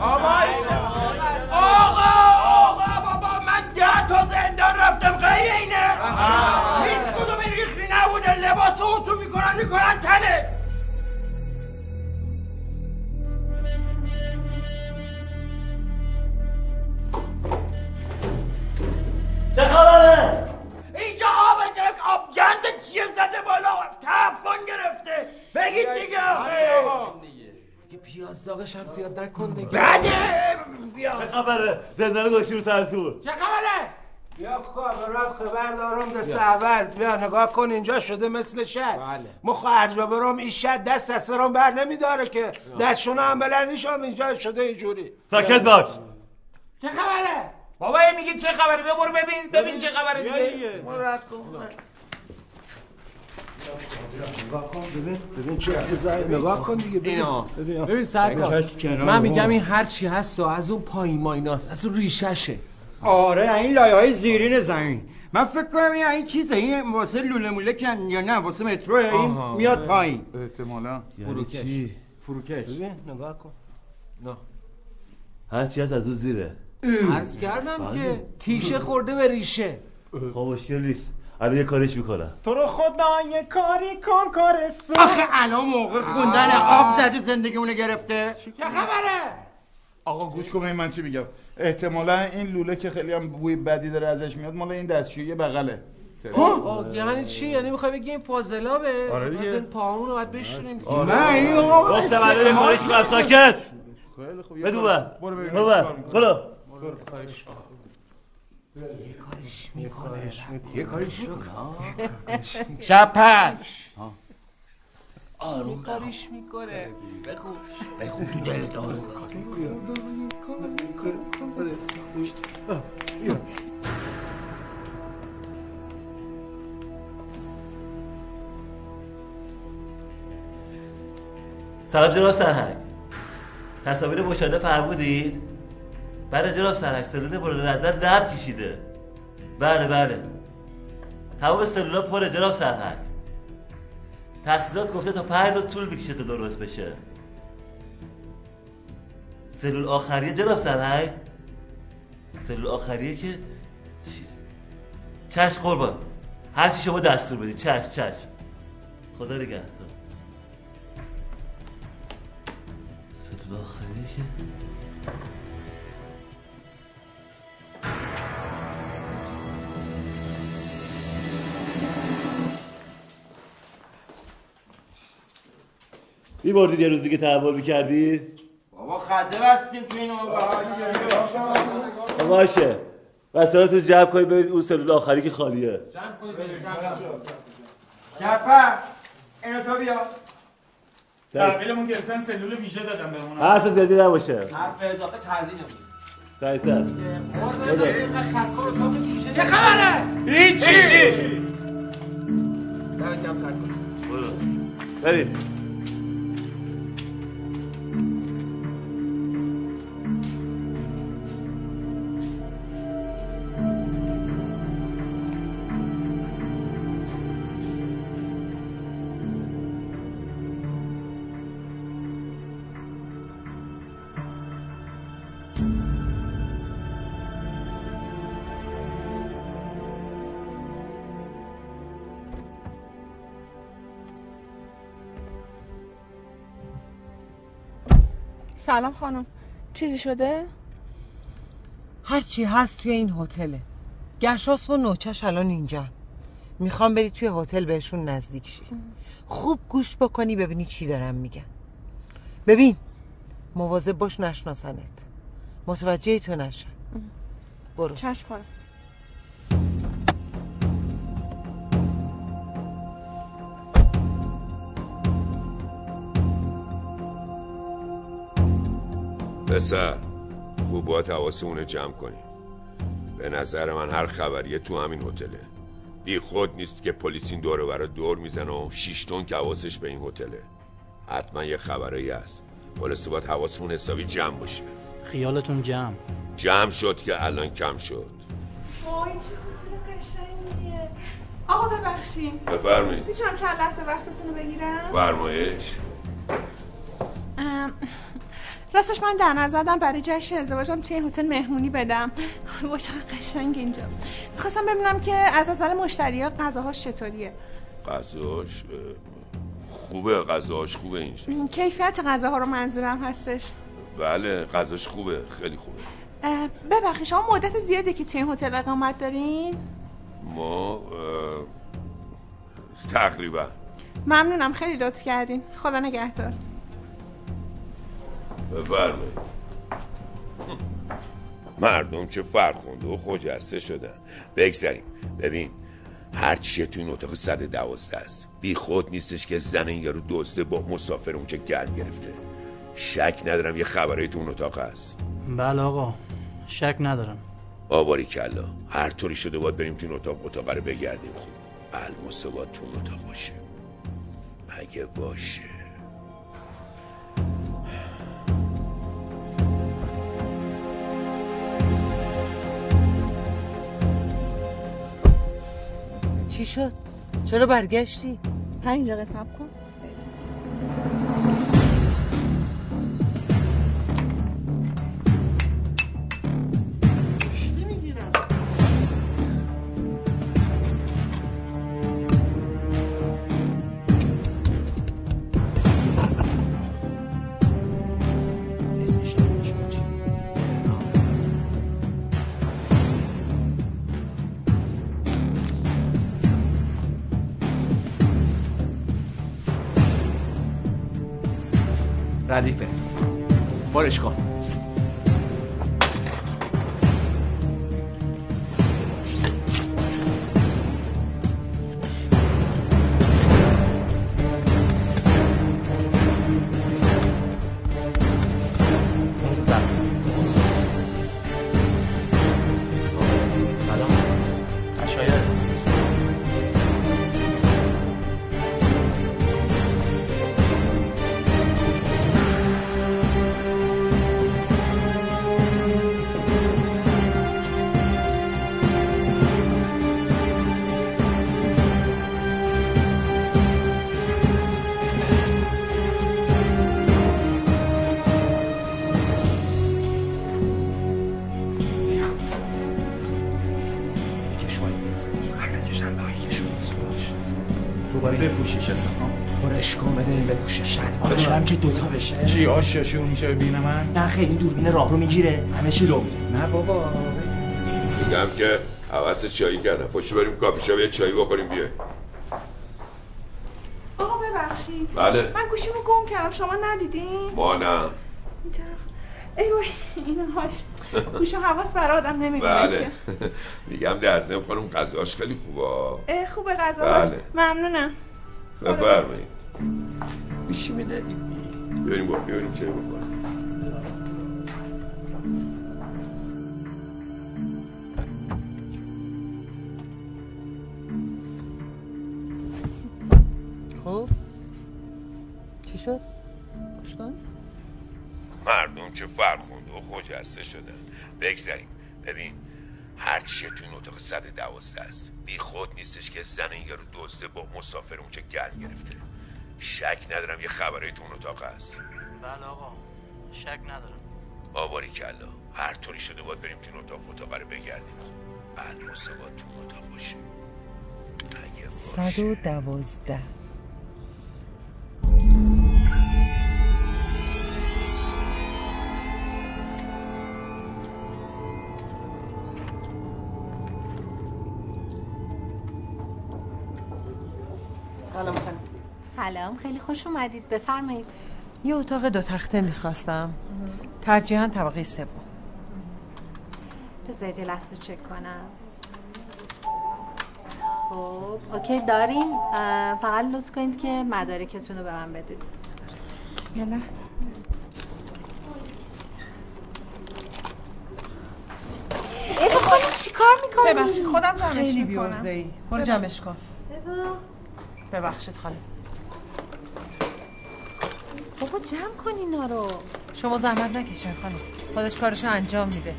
آقا بابا من 10 تا زندان رفتم، غیر اینه هیچ کدوم این ریخی نبوده. لباس اوتو میکنن تنه. چه خبره؟ اینجا آب گند چیه زده بالا، تفون گرفته. بگید دیگه آقا دیگه پیاز داغش هم زیاد نکن دیگه. بده بیا. چه خبره؟ زندان گوشی رو سرسور. چه خبره؟ بیا خبر رفت خبردارم ده سهول. بیا نگاه کن اینجا شده مثل شد. ما خرج و برام این شد دست از سرام بر نمیداره که دستشون هم بلندیش هم اینجا شده اینجوری. ساکت باش. چه خبره؟ بابا میگه چه خبره؟ ببر ببین چه خبره دیگه. مراد کن. نگاه کن ببین چه افتضاحی. نگاه کن دیگه ببین. ببین ساعت من میگم این هر چی هست از اون پایین مایناست، از اون ریششه. آره این لایه‌های زیرین زمین. من فکر کنم این چیزه، این واسه لوله موله کن یا نه واسه مترو این میاد پایین. احتمالاً فروکش. ببین نگاه کن. نه. هر چی هست از اون زیره. عرض کردم که تیشه خورده به ریشه. خب مشکل نیست، الان یه کارش میکنم. تو رو خدا یه کاری کن کار سو. آخه الان موقع خوندن آب زده زندگیمونه گرفته. چه خبره؟ آقا گوش کن من چی میگم. احتمالا این لوله که خیلی هم بوی بدی داره ازش میاد مال این دستشویی بغله. یعنی چی؟ یعنی میخوای بگی این فاضلابه؟ آره دیگه. پاهمون رو بعد بشوریم. نه این آقا گفتم الان کارش میکنم. ساکت. خیلی خوب. بدو برو. یه کارش میکنه شپش آروم کارش میکنه. بخون تو دلت آروم بخون. سلام جناب سرهنگ، تصاویر مشاهده فرمودین؟ بله جناب سرهنگ، سلول مورد نظر نب کشیده. بله تمام سلولا پره جناب سرهنگ. تحصیلات گفته تا 5 روز طول میکشه تا درست بشه. سلول آخریه جناب سرهنگ، سلول آخریه که چشم قربان، هرچی شما دستور بدید. چشم خدا نگهدار. سلول آخریه که می‌بردید یه روز دیگه تحول می‌کردی؟ بابا خزه بستیم تو این اون‌ها. باشه. وسایلتو جمع کنید برید اون سلول آخری که خالیه. جمع کنید برید. شپا اینو تو بیا. تحویلمون گرفتن سلول ویژه دادم بهمون. حرف زدی نباشه. حرف اضافه تعزیه بود. تایتر. خورد خسته رو تو ویژه. چه خبره؟ هیچی. برید جمع سر کنید. برید. سلام خانم، چیزی شده؟ هرچی هست توی این هتله. گشاس و نوچش الان اینجا. میخوام بری توی هتل بهشون نزدیک شی. خوب گوش بکنی ببینی چی دارم میگن. ببین مواظب باش نشناسنت، متوجه تو نشن. برو. چشم خانم. پسر خوب باید حواسمونو جمع کنیم. به نظر من هر خبریه تو همین هتله. بی خود نیست که پلیس این دور و برا دور میزنه و 6 تن که حواسش به این هتله. حتما یه خبرایی هست. پلیس باید حواسمون حسابی جمع باشه. خیالتون جمع. جمع شد که الان کم شد. وای چه هتل قشنگیه. آقا ببخشید. بفرمایید. میتونم چند لحظه وقتتون رو بگیرم؟ فرمایش. راستش من در نظر داشتم برای جشن ازدواجم توی هتل مهمونی بدم. وای چقدر قشنگ اینجا. می‌خواستم ببینم که از نظر مشتری‌ها غذاهاش چطوریه. غذاش خوبه، غذاش خوبه اینجا. کیفیت غذاها رو منظورم هستش. بله، غذاش خوبه، خیلی خوبه. ببخشید شما مدت زیادی که توی هتل اقامت دارین؟ ما تقریبا. ممنونم، خیلی لطف کردین. خدا نگهدار. بفرمایید. مردم که فرخونده و خجسته شدن. بگذاریم. ببین هر چیه تو این اتاق 112 است. بی خود نیستش که زن این یارو دزده با مسافر اون که گرم گرفته. شک ندارم یه خبرایی تو اون اتاق هست. بله آقا، شک ندارم. آواری کلا، هر طوری شده باید بریم تو این اتاق رو بگردیم. خوب الماس باید تو اون اتاق باشه. اگه باشه. چی شد؟ چرا برگشتی؟ 5 دقیقه صبر کن. ردیفه بارش کن. چی آششون میشه ببین من؟ نه خیلی این دوربین راه رو میگیره، همه چی رو میگیره. نه بابا میگم که حواس چایی کردم. پشت بریم کافی شاپ یه چایی بخوریم. بیا آقا ببخشید. بله من گوشیمو گم کردم، شما ندیدین؟ ما نه. این طرف ایوه اینهاش گوشو حواس برای آدم نمیبینه. بله میگم در ضمن خانم غذاش خیلی خوبه. خوبه غذاش. بله. ممنونم. بفرمایید. گوشی من ندیدی؟ بیاریم چه بکنم. خب چی شد؟ خوشگان؟ مردم که فرخونده و خجسته شدن. بگذاریم. ببین هر چیه تو این اتاق 112 است. بی خود نیستش که زن این یارو دزده با مسافر اون که گرم گرفته. شک ندارم یه خبرایی تو اون اتاق هست. بله آقا، شک ندارم. آواری کلا، هر طوری شده باید بریم تو اون اتاق رو بگردیم. الماس باید تو اون اتاق باشه. اگه باشه. 112 سلام خانم. سلام، خیلی خوش اومدید. بفرمایید. یه اتاق دو تخته میخواستم، ترجیحاً طبقه سوم. بذارید یه لحظه چک کنم. خب اوکی داریم. فقط لطف کنید که مدارکتون رو به من بدید. یه لحظه. میکنی؟ ببخشید خودم جمعش میکنم. خیلی ای برو جمعش کن. ببخشید خاله. بابا جمع کن اینا رو. شما زحمت نکشین خانم. خودش کارشو انجام میده.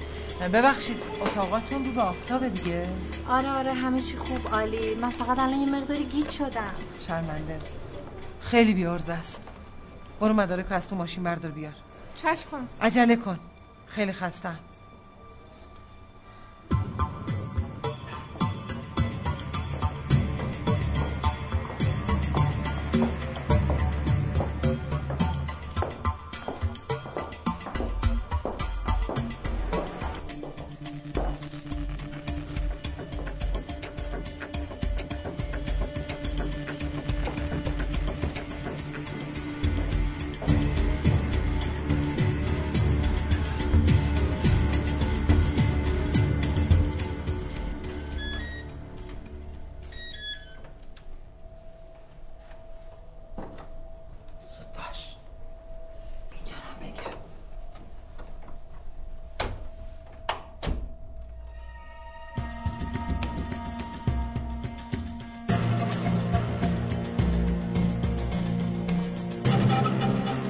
ببخشید اتاقاتون رو به آفتابه دیگه؟ آره همه چی خوب عالی. من فقط الان یه مقداری گیج شدم. شرمنده. خیلی بیارزه است. برو مدارکو از تو ماشین بردار بیار. چشم خانم. عجله کن. خیلی خستم.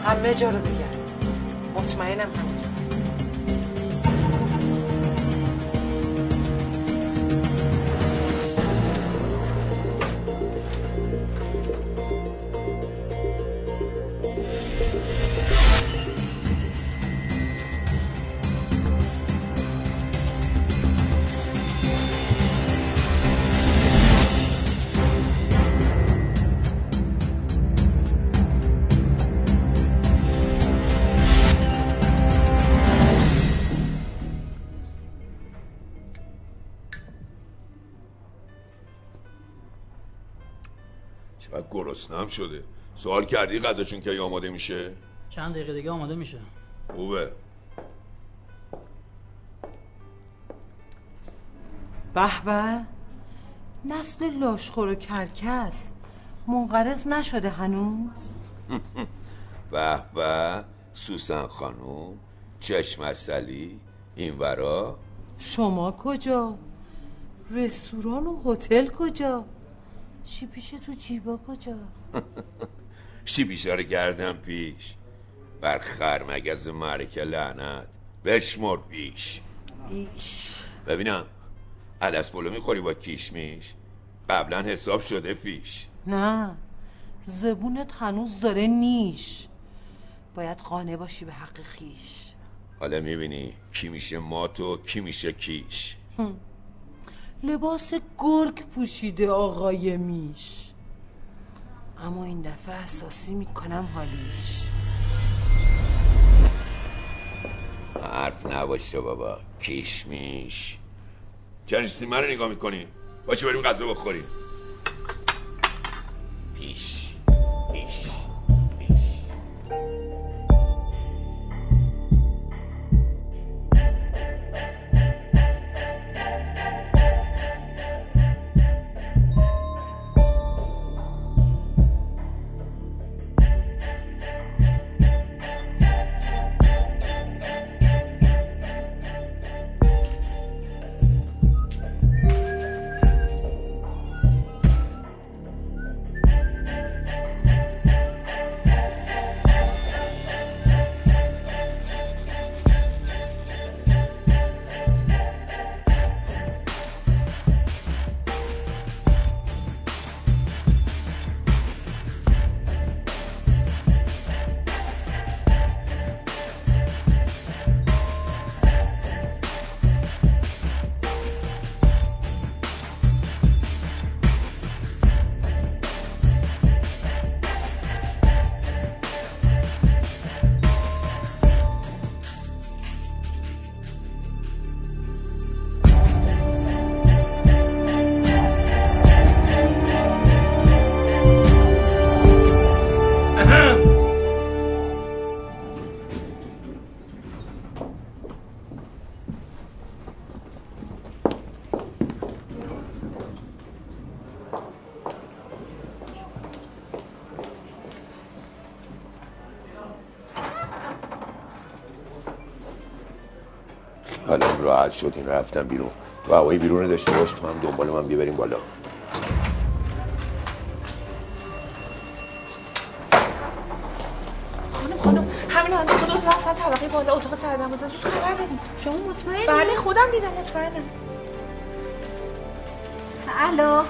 همه جا رو بگم مطمئنم همینجاست. گرسنم شده. سوال کردی غذاشون کی آماده میشه؟ چند دقیقه دیگه آماده میشه. خوبه. به به نسل لاشخور و کرکس منقرض نشده هنوز. به به سوسن خانم چشم اصلی این ورا. شما کجا؟ رستوران و هتل کجا؟ شیپیشه تو جیبا کجا؟ شیپیشه رو کردم پیش بر خرمگز معرکه لعنت بشمر پیش ایش. ببینم عدس پلو میخوری با کیشمیش؟ قبلا حساب شده فیش. نه زبونت هنوز داره نیش. باید قانع باشی به حق خیش. حالا میبینی کی میشه مات و کی میشه کیش. لباس گرگ پوشیده آقای میش. اما این دفعه احساسی میکنم حالیش. حرف نباشه بابا کیش میش. چرا نشستی من رو نگاه میکنی؟ باشه بریم غذا بخوریم. پیش پیش حالا راحت شدین رفتم بیرون. و هوایی بیرون داشته باش، تو هم دنبال من بیا بریم بالا. خانم همین الان خود روز رفتن طبقه بالا اتاق سر دروازه، زود خبر بدین. شما مطمئنی؟ بله خودم دیدم، مطمئنم. الو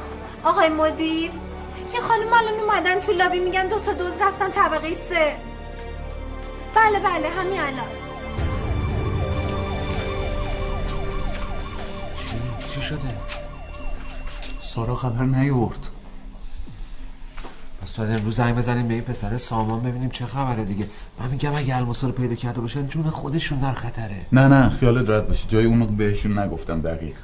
آقای مدیر، یه خانم الان اومدن تو لابی میگن دو تا دوز رفتن طبقه 3. بله بله همین الان. چی شده؟ سارا خبر نیورد. پس باید امروز زنگ بزنیم به این پسر سامان ببینیم چه خبره دیگه. من میگم اگه الماس رو پیدا کرده باشن جون خودشون در خطره. نه نه خیالت راحت باشه، جای اونو بهشون نگفتم دقیق.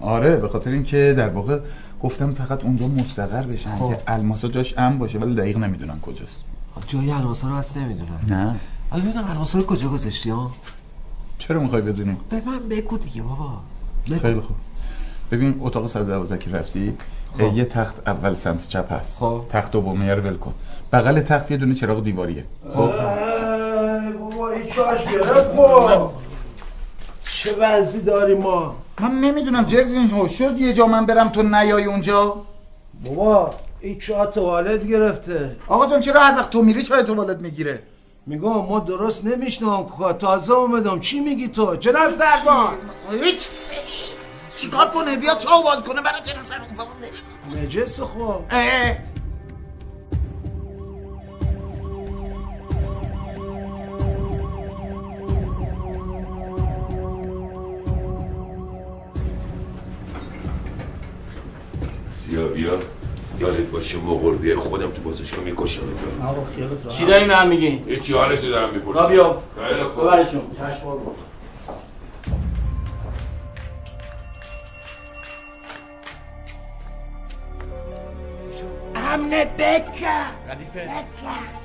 آره به خاطر اینکه در واقع گفتم فقط اونجا مستقر بشن که الماسا جاش امن باشه، ولی دقیق نمیدونن کجاست. جای الماسا رو اصلا نمیدونن. نه. الان ببین الماسا رو کجا گذاشتی ها؟ چرا میخوای بدونی؟ به من بگو دیگه بابا. خیلی خوب. ببین اتاق 112 که رفتی یه تخت اول سمت چپ هست. خوب. تخت دومی رو ول کن. بغل تخت یه دونه چراغ دیواریه. خب. بابا این چاش گرفت. چه وضعی داری ما؟ من نمیدونم جرزین هو شد یه جا من برم تو نیای اونجا. بابا این چای توالت گرفته. آقا جان چرا هر وقت تو میری چای توالت میگیره؟ میگم ما درست نمیشنم که تازه اومدم. چی میگی تو؟ جناب زربان هیچ سری چیکار کنه بیا چای باز کنه برای جناب زربان فقط بده. نجس خوب. بیا یادت باشه مغربی خودم تو بازشگاه میکشم. چی داری نه میگی؟ یه چی حالشو دارم میپرسم. را بیا ببرشون. چشم بابا. امنه بکه ردیفه بکه.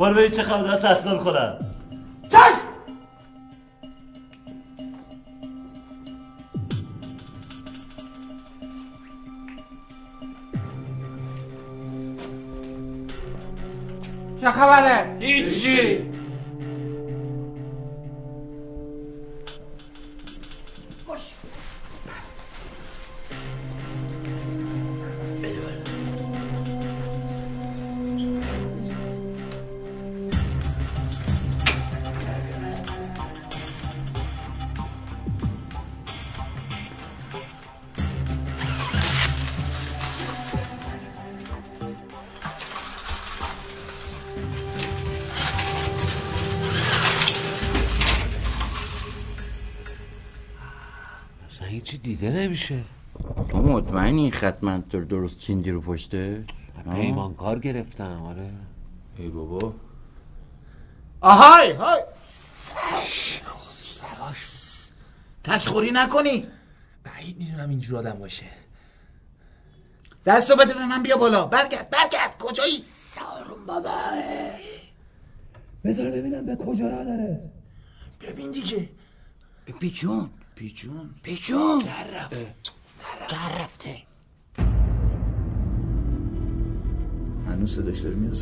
بار بایی چه خواهد هست اصلا کنم چشم چه خبره؟ هیچی. نمیشه تو مطمئنی ختماً درست چیندی رو پشته؟ پیمانکار گرفتم آره. ای بابا آهای های بباش تکخوری نکنی، بعید میدونم اینجور آدم باشه. دستو بده به من بیا بالا. برگرد کجایی؟ سارون بابا بذار ببینم به کجا را داره. ببین دیگه پیچون در رفته هنوز صداش داره میاد.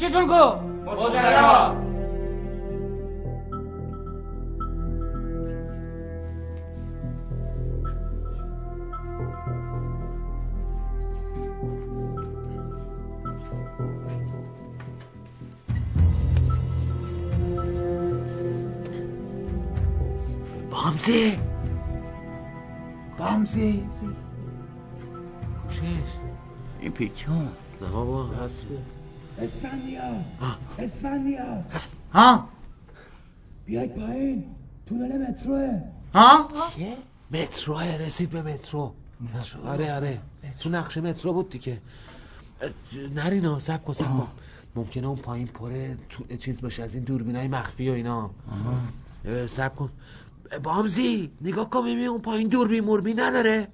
چیتون کو؟ مسترا بامزی کوشش این پیچون زبابا هست. اسفندیار ها بیاید پایین تونل متروه. ها؟ چیه؟ متروه، رسید به مترو. مترو. آره تو نقشه مترو بود دیگه. نرینا سب کن ممکنه اون پایین پره تو چیز باشه از این دوربینای مخفی و اینا. سب کن بامزی نگاه کن میبینی اون پایین دوربین موربین نداره.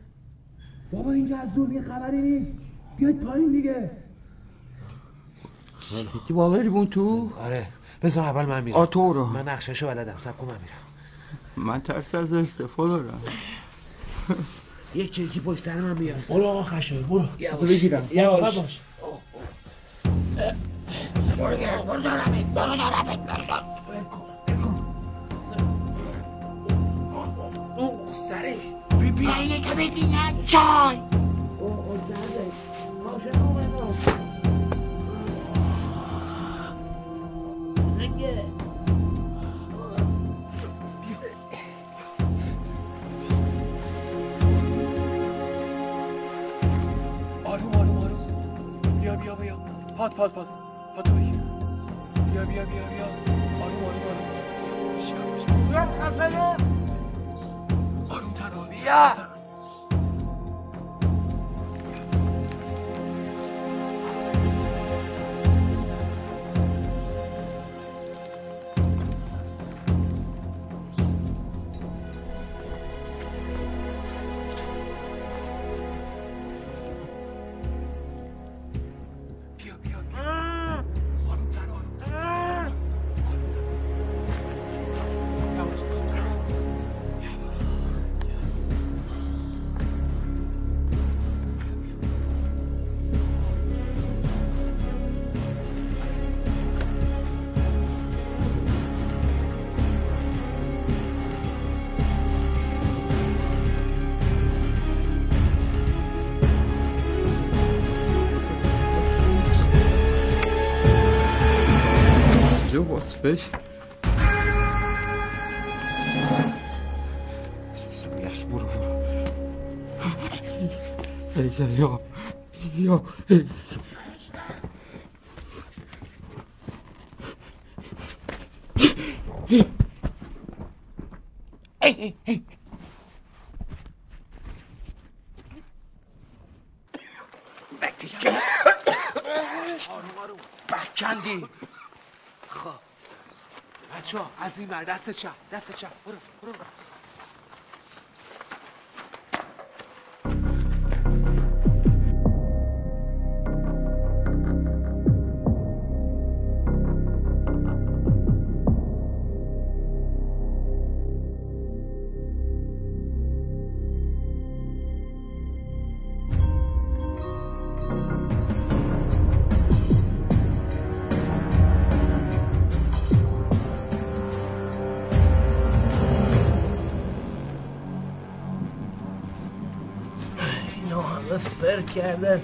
بابا اینجا از دوربین خبری نیست، بیاید پایین دیگه. یکی بابا ریبون تو؟ آره بذار اول من میرم. آتورا من نقشه‌شو بلدم، سب کن من میرم. من ترس از استعفا دارم. یکی پشت سر من بیار. برو آقا خشه برو یواشو بگیرم. یواش برو دارمید برو سره بیایی که بدینن چای درده باشه نومه نوم رنگه بیا پاد بگیر. بیا آروم بیا خسنم آروم ترا بیا Fish. Yes, bro. Yo. Hey. از این بر دست چپ برو کردن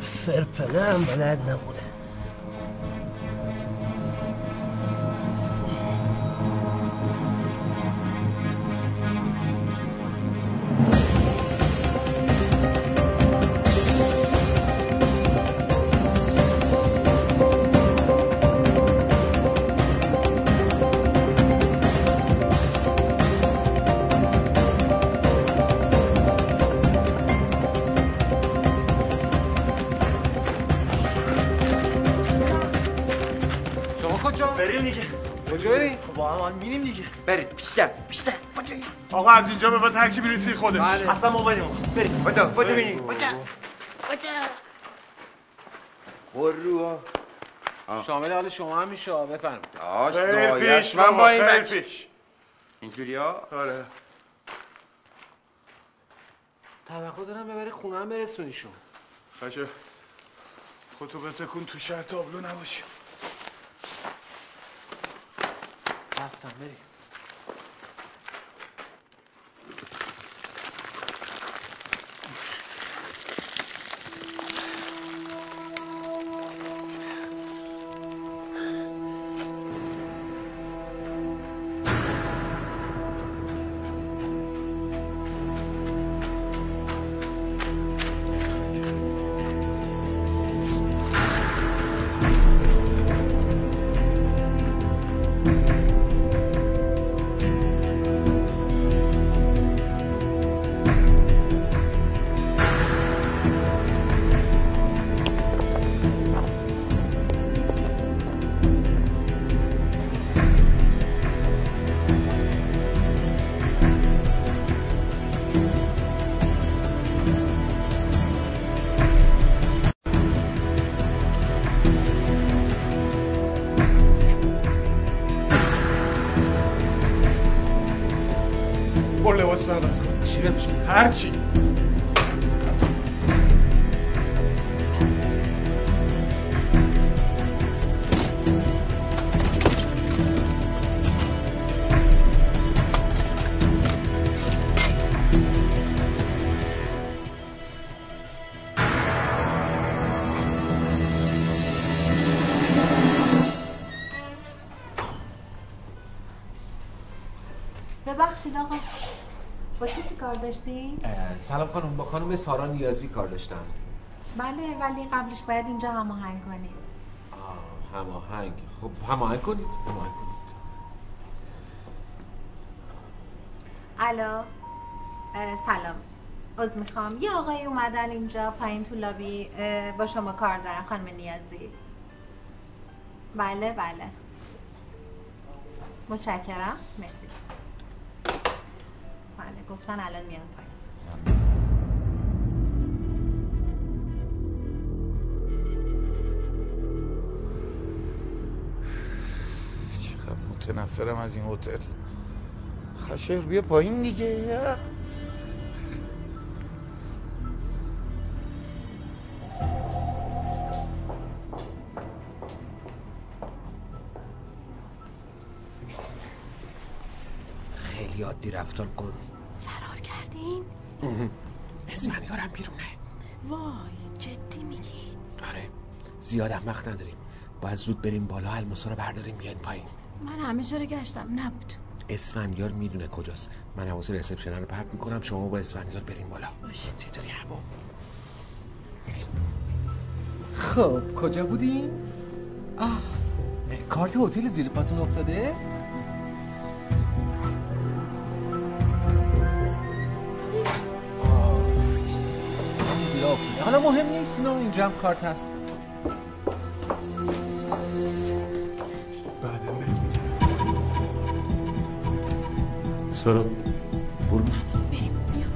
فرپنه هم بلد نبوده. آقا از اینجا به بعد هر کی میرسی خودش. اصلا موبایل ما بریم بودا بودا قرو شامل حال شما هم میشه. بفرمایید آش من با این بچش اینجوریا. آره توقع دارم ببری خونه هم برسونیشون. باشه خودتو بتکون تو شرط آبلو نباشی. رفتم بریم. برو لباس عوض کن. چی بپوشم؟ هر چی. ببخشید آقا، با کسی کار داشتی؟ سلام خانم، با خانم سارا نیازی کار داشتم. بله، ولی قبلش باید اینجا هماهنگ کنید. هماهنگ؟ خب هماهنگ کنید. الو، سلام. عذر میخوام، یه آقای اومدن اینجا پایین تو لابی، با شما کار دارن خانم نیازی. بله بله، متشکرم، مرسی. بله، گفتن الان میان پایین. چقدر متنفرم از این هتل. خشر بیا پایین دیگه. خیلی عادی رفتار کن. فرار کردین؟ اسفندیارم بیرونه. وای، جدی میگی؟ آره، زیاد احمق نداریم. باید زود بریم بالا، الماسا رو برداریم بیاین پایین. من همه جا رو گشتم، نبود. اسفندیار میدونه کجاست. من حواس رسپشن رو پرت میکنم، شما با اسفندیار بریم بالا. باشه. چطوری همون؟ خب، کجا بودیم؟ کارت هتل زیر پاتون افتاده؟ حالا مهم نیست، اینو اینجا هم کارت هست. بعدم بریم. سارا برو. بریم بیا.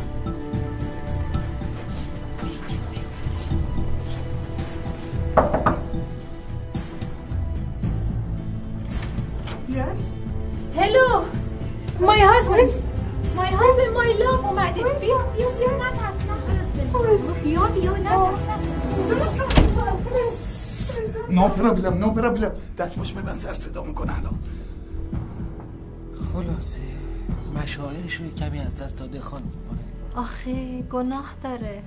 Yes. Hello. My husband. My husband, my love. اومدید. بیا بیا بیا، نترس. نو پرابلم. دست باش ببند، سر صدا میکنه الان. خلاصه مشاعرشو کمی از دست داده خانم. آخه گناه داره.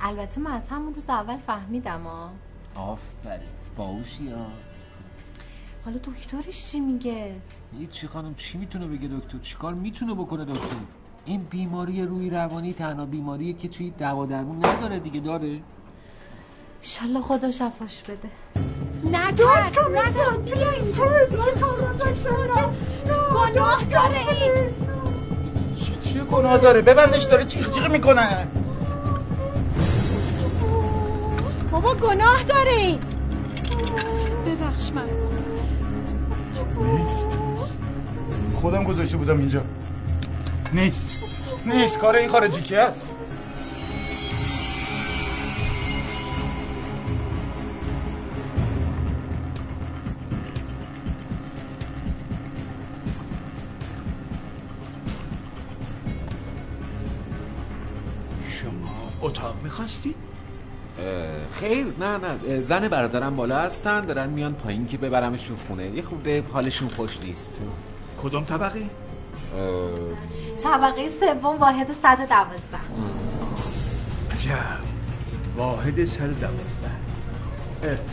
البته من از همون روز اول فهمیدم. آفرین، باوشی ها. حالا دکترش چی میگه؟ هیچی خانم، چی میتونه بگه دکتر؟ چیکار میتونه بکنه دکتر؟ این بیماری روی روانی تنها بیماریه که چی دوا درمون نداره دیگه. داره؟ انشالله خدا شفاش بده. نه ترس گناه داره. این چیه گناه داره؟ ببندش، داره چیخ چیخ میکنه. بابا گناه داره این. ببخش من نیست، خودم گذاشته بودم اینجا. نیست کار این خارجی کی هست؟ شما اتاق می‌خواستید؟ خیر، نه، زن برادرم بالا هستن، دارن میان پایین که ببرمشون خونه. یه خورده حالشون خوش نیست. کدوم طبقه؟ طبقه سوم، واحد 112. عجب، واحد 112.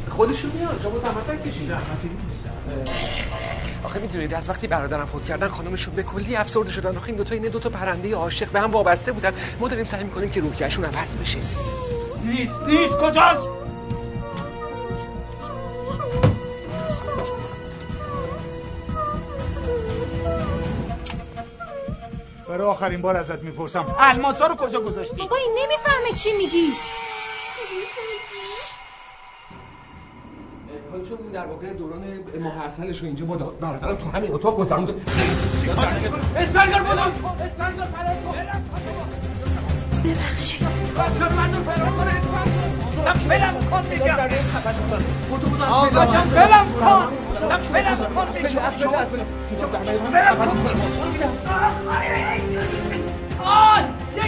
خودشون میاد، شما زحمت نکشید. زحمتی نیست. آخه میدونید از وقتی برادرم فوت کردن خانمشون به کلی افسرده شدن. آخه این دوتا پرنده عاشق به هم وابسته بودن. ما داریم سعی میکنیم که روحیه‌شون عوض بشه. نیست کجاست؟ برای آخرین بار ازت میپرسم، الماسا رو کجا گذاشتی؟ بابا این نمیفهمه چی میگی. حالا چون در واقع دوران محصلش رو اینجا با برادرم تو همین اتاق گذرونده. استرگر بودم، استرگر پره تو. ببخشید بچه من رو فرار کنه. استم شبیرم کن دیگر.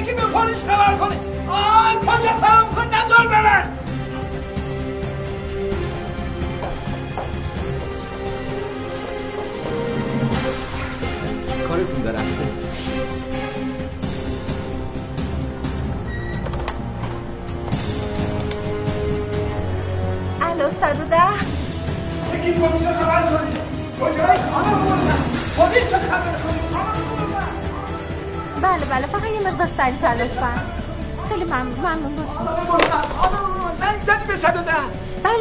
یکی به پلیس خبر کنه. آه کجا فرام کن نزار برن. کارتون دارم. الو 110 یکی پلیس خبر کنه. کجایی خانم بردن. پلیس خبر کنه. بله فقط یه مقدار سریع‌تر لطفاً. خیلی ممنون لطفاً. زنگ زدی به 110؟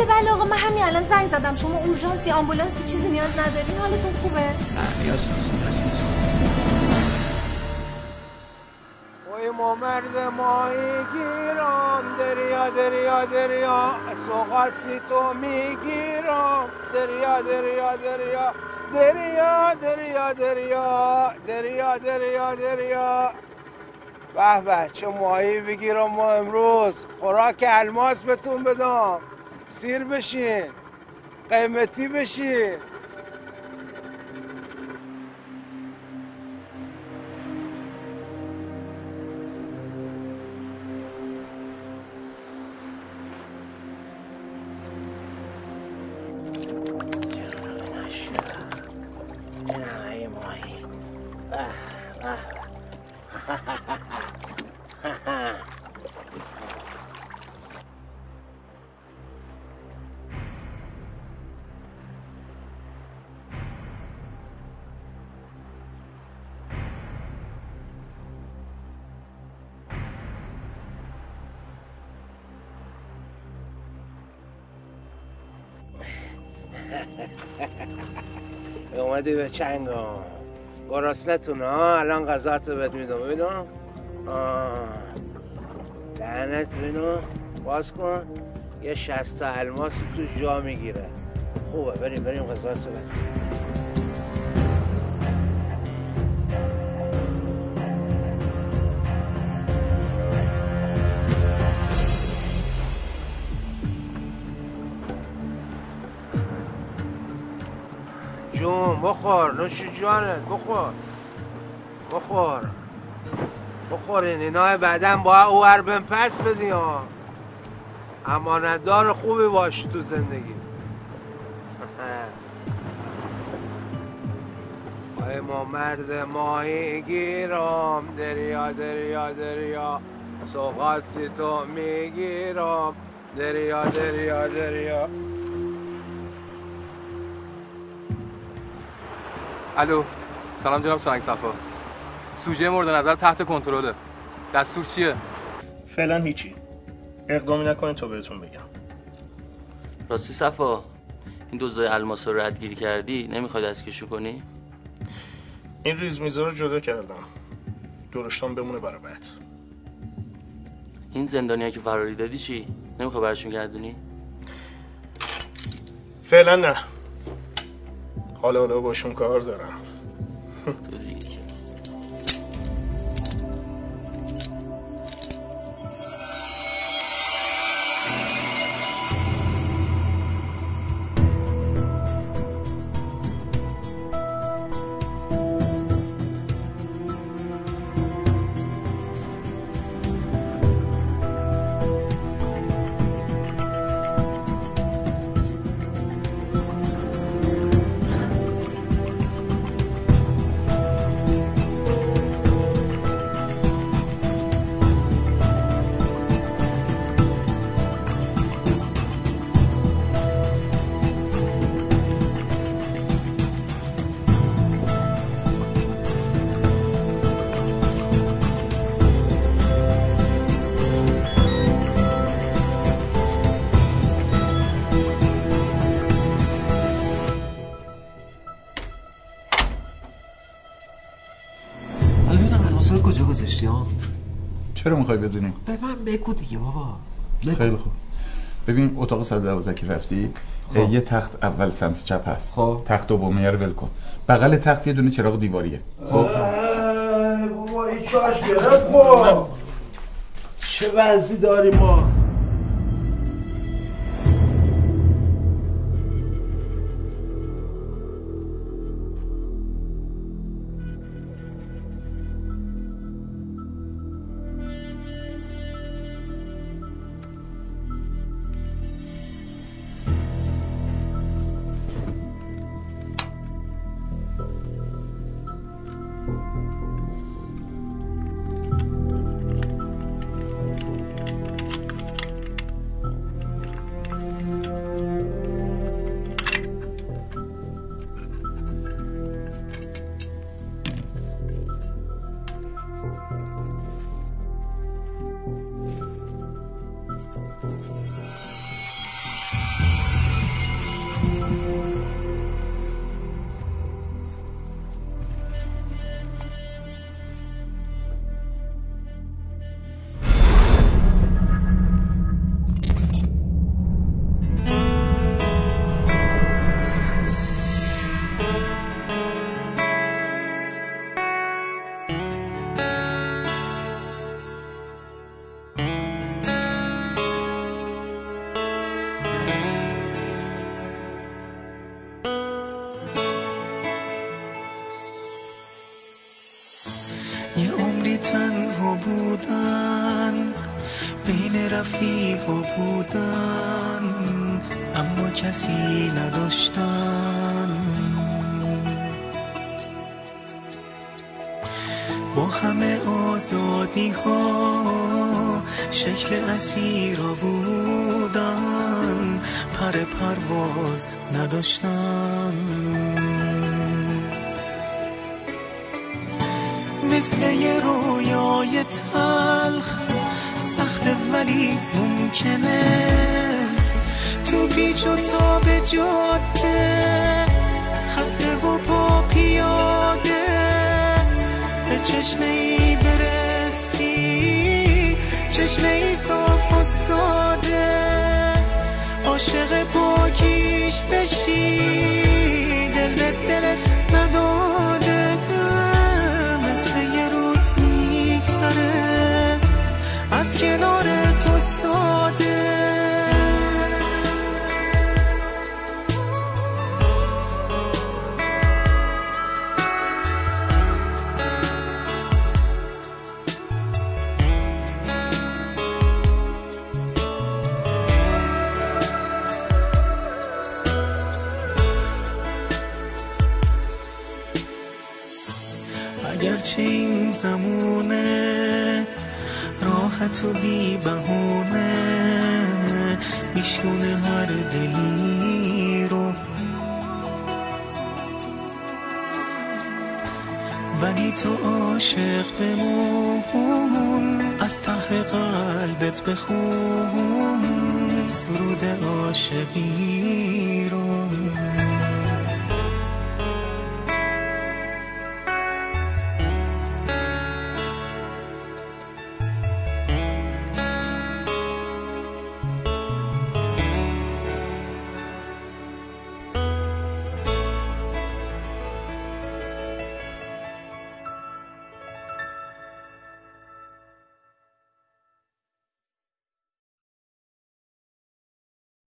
بله آقا من همین الان زنگ زدم. شما اورژانسی آمبولانسی چیزی نیاز ندارین؟ حالتون خوبه؟ نه نیاز نیست. اوی ما مرد ماهی گیرم دریا سوغاتی تو میگیرم دریا به چه ماهی بگیرم ما امروز. خوراک الماس بهتون بدم. سیر بشین قیمتی بشین. اومدی به چنگام گرسنتون ها. الان غذاتو بهت میدم. ببینو دهنت ببینو باز کن. یه 60 تا الماس تو جا میگیره. خوبه بریم غذاتو بهت. بخور نوشی جانت بخور این اینا بعدن با او هر بن پس بدی ها. امانتدار خوبی باش تو زندگیت. آی ما مرد ماهی گیرم دریا سوغاتی تو میگیرم دریا. الو سلام جناب شاهنگ صفا. سوژه مورد نظر تحت کنترله. دستور چیه؟ فعلا هیچی. اقدامی نکنین تا بهتون بگم. راستی صفا این دوزای الماس رو ردگیری کردی؟ نمیخوای دستکشی کنی؟ این ریزمیزه رو جدا کردم. درشتان بمونه برای بعد. این زندانی‌ها که فراری دادی چی؟ نمیخوای براشون گردونی؟ فعلا نه. حالا باشون کار دارم. چرا میخوای بدونیم؟ به من بگو دیگه بابا. خیلی خوب. ببین اتاق 112 که رفتی خب. یه تخت اول سمت چپ هست. خب. تخت دومیه رو ول کن. بغل تخت یه دونه چراغ دیواریه. خب. بابا این چاش گرفت خب. چه وضعی داری ما؟ وقتی تنها بودن، بین رفیقا بودن، اما کسی نداشتن. با همه آزادی ها شکل اسیرا بودن، پر پرواز نداشتن. مثل یه رویای تلخ، سخته ولی ممکنه، تو بیچ و تاب جاده، خسته و پا پیاده، به چشمه‌ای برسی، چشمه‌ای صاف و ساده، عاشق پاکیش بشی، دلت دلت نداده. مثل یه رود میگذره از کنار تو ساده، اگرچه این زمونه راحت و بی بهونه میشکونه هر دلی رو، ولی تو عاشق بمون، از ته قلبت بخون سرود عاشقی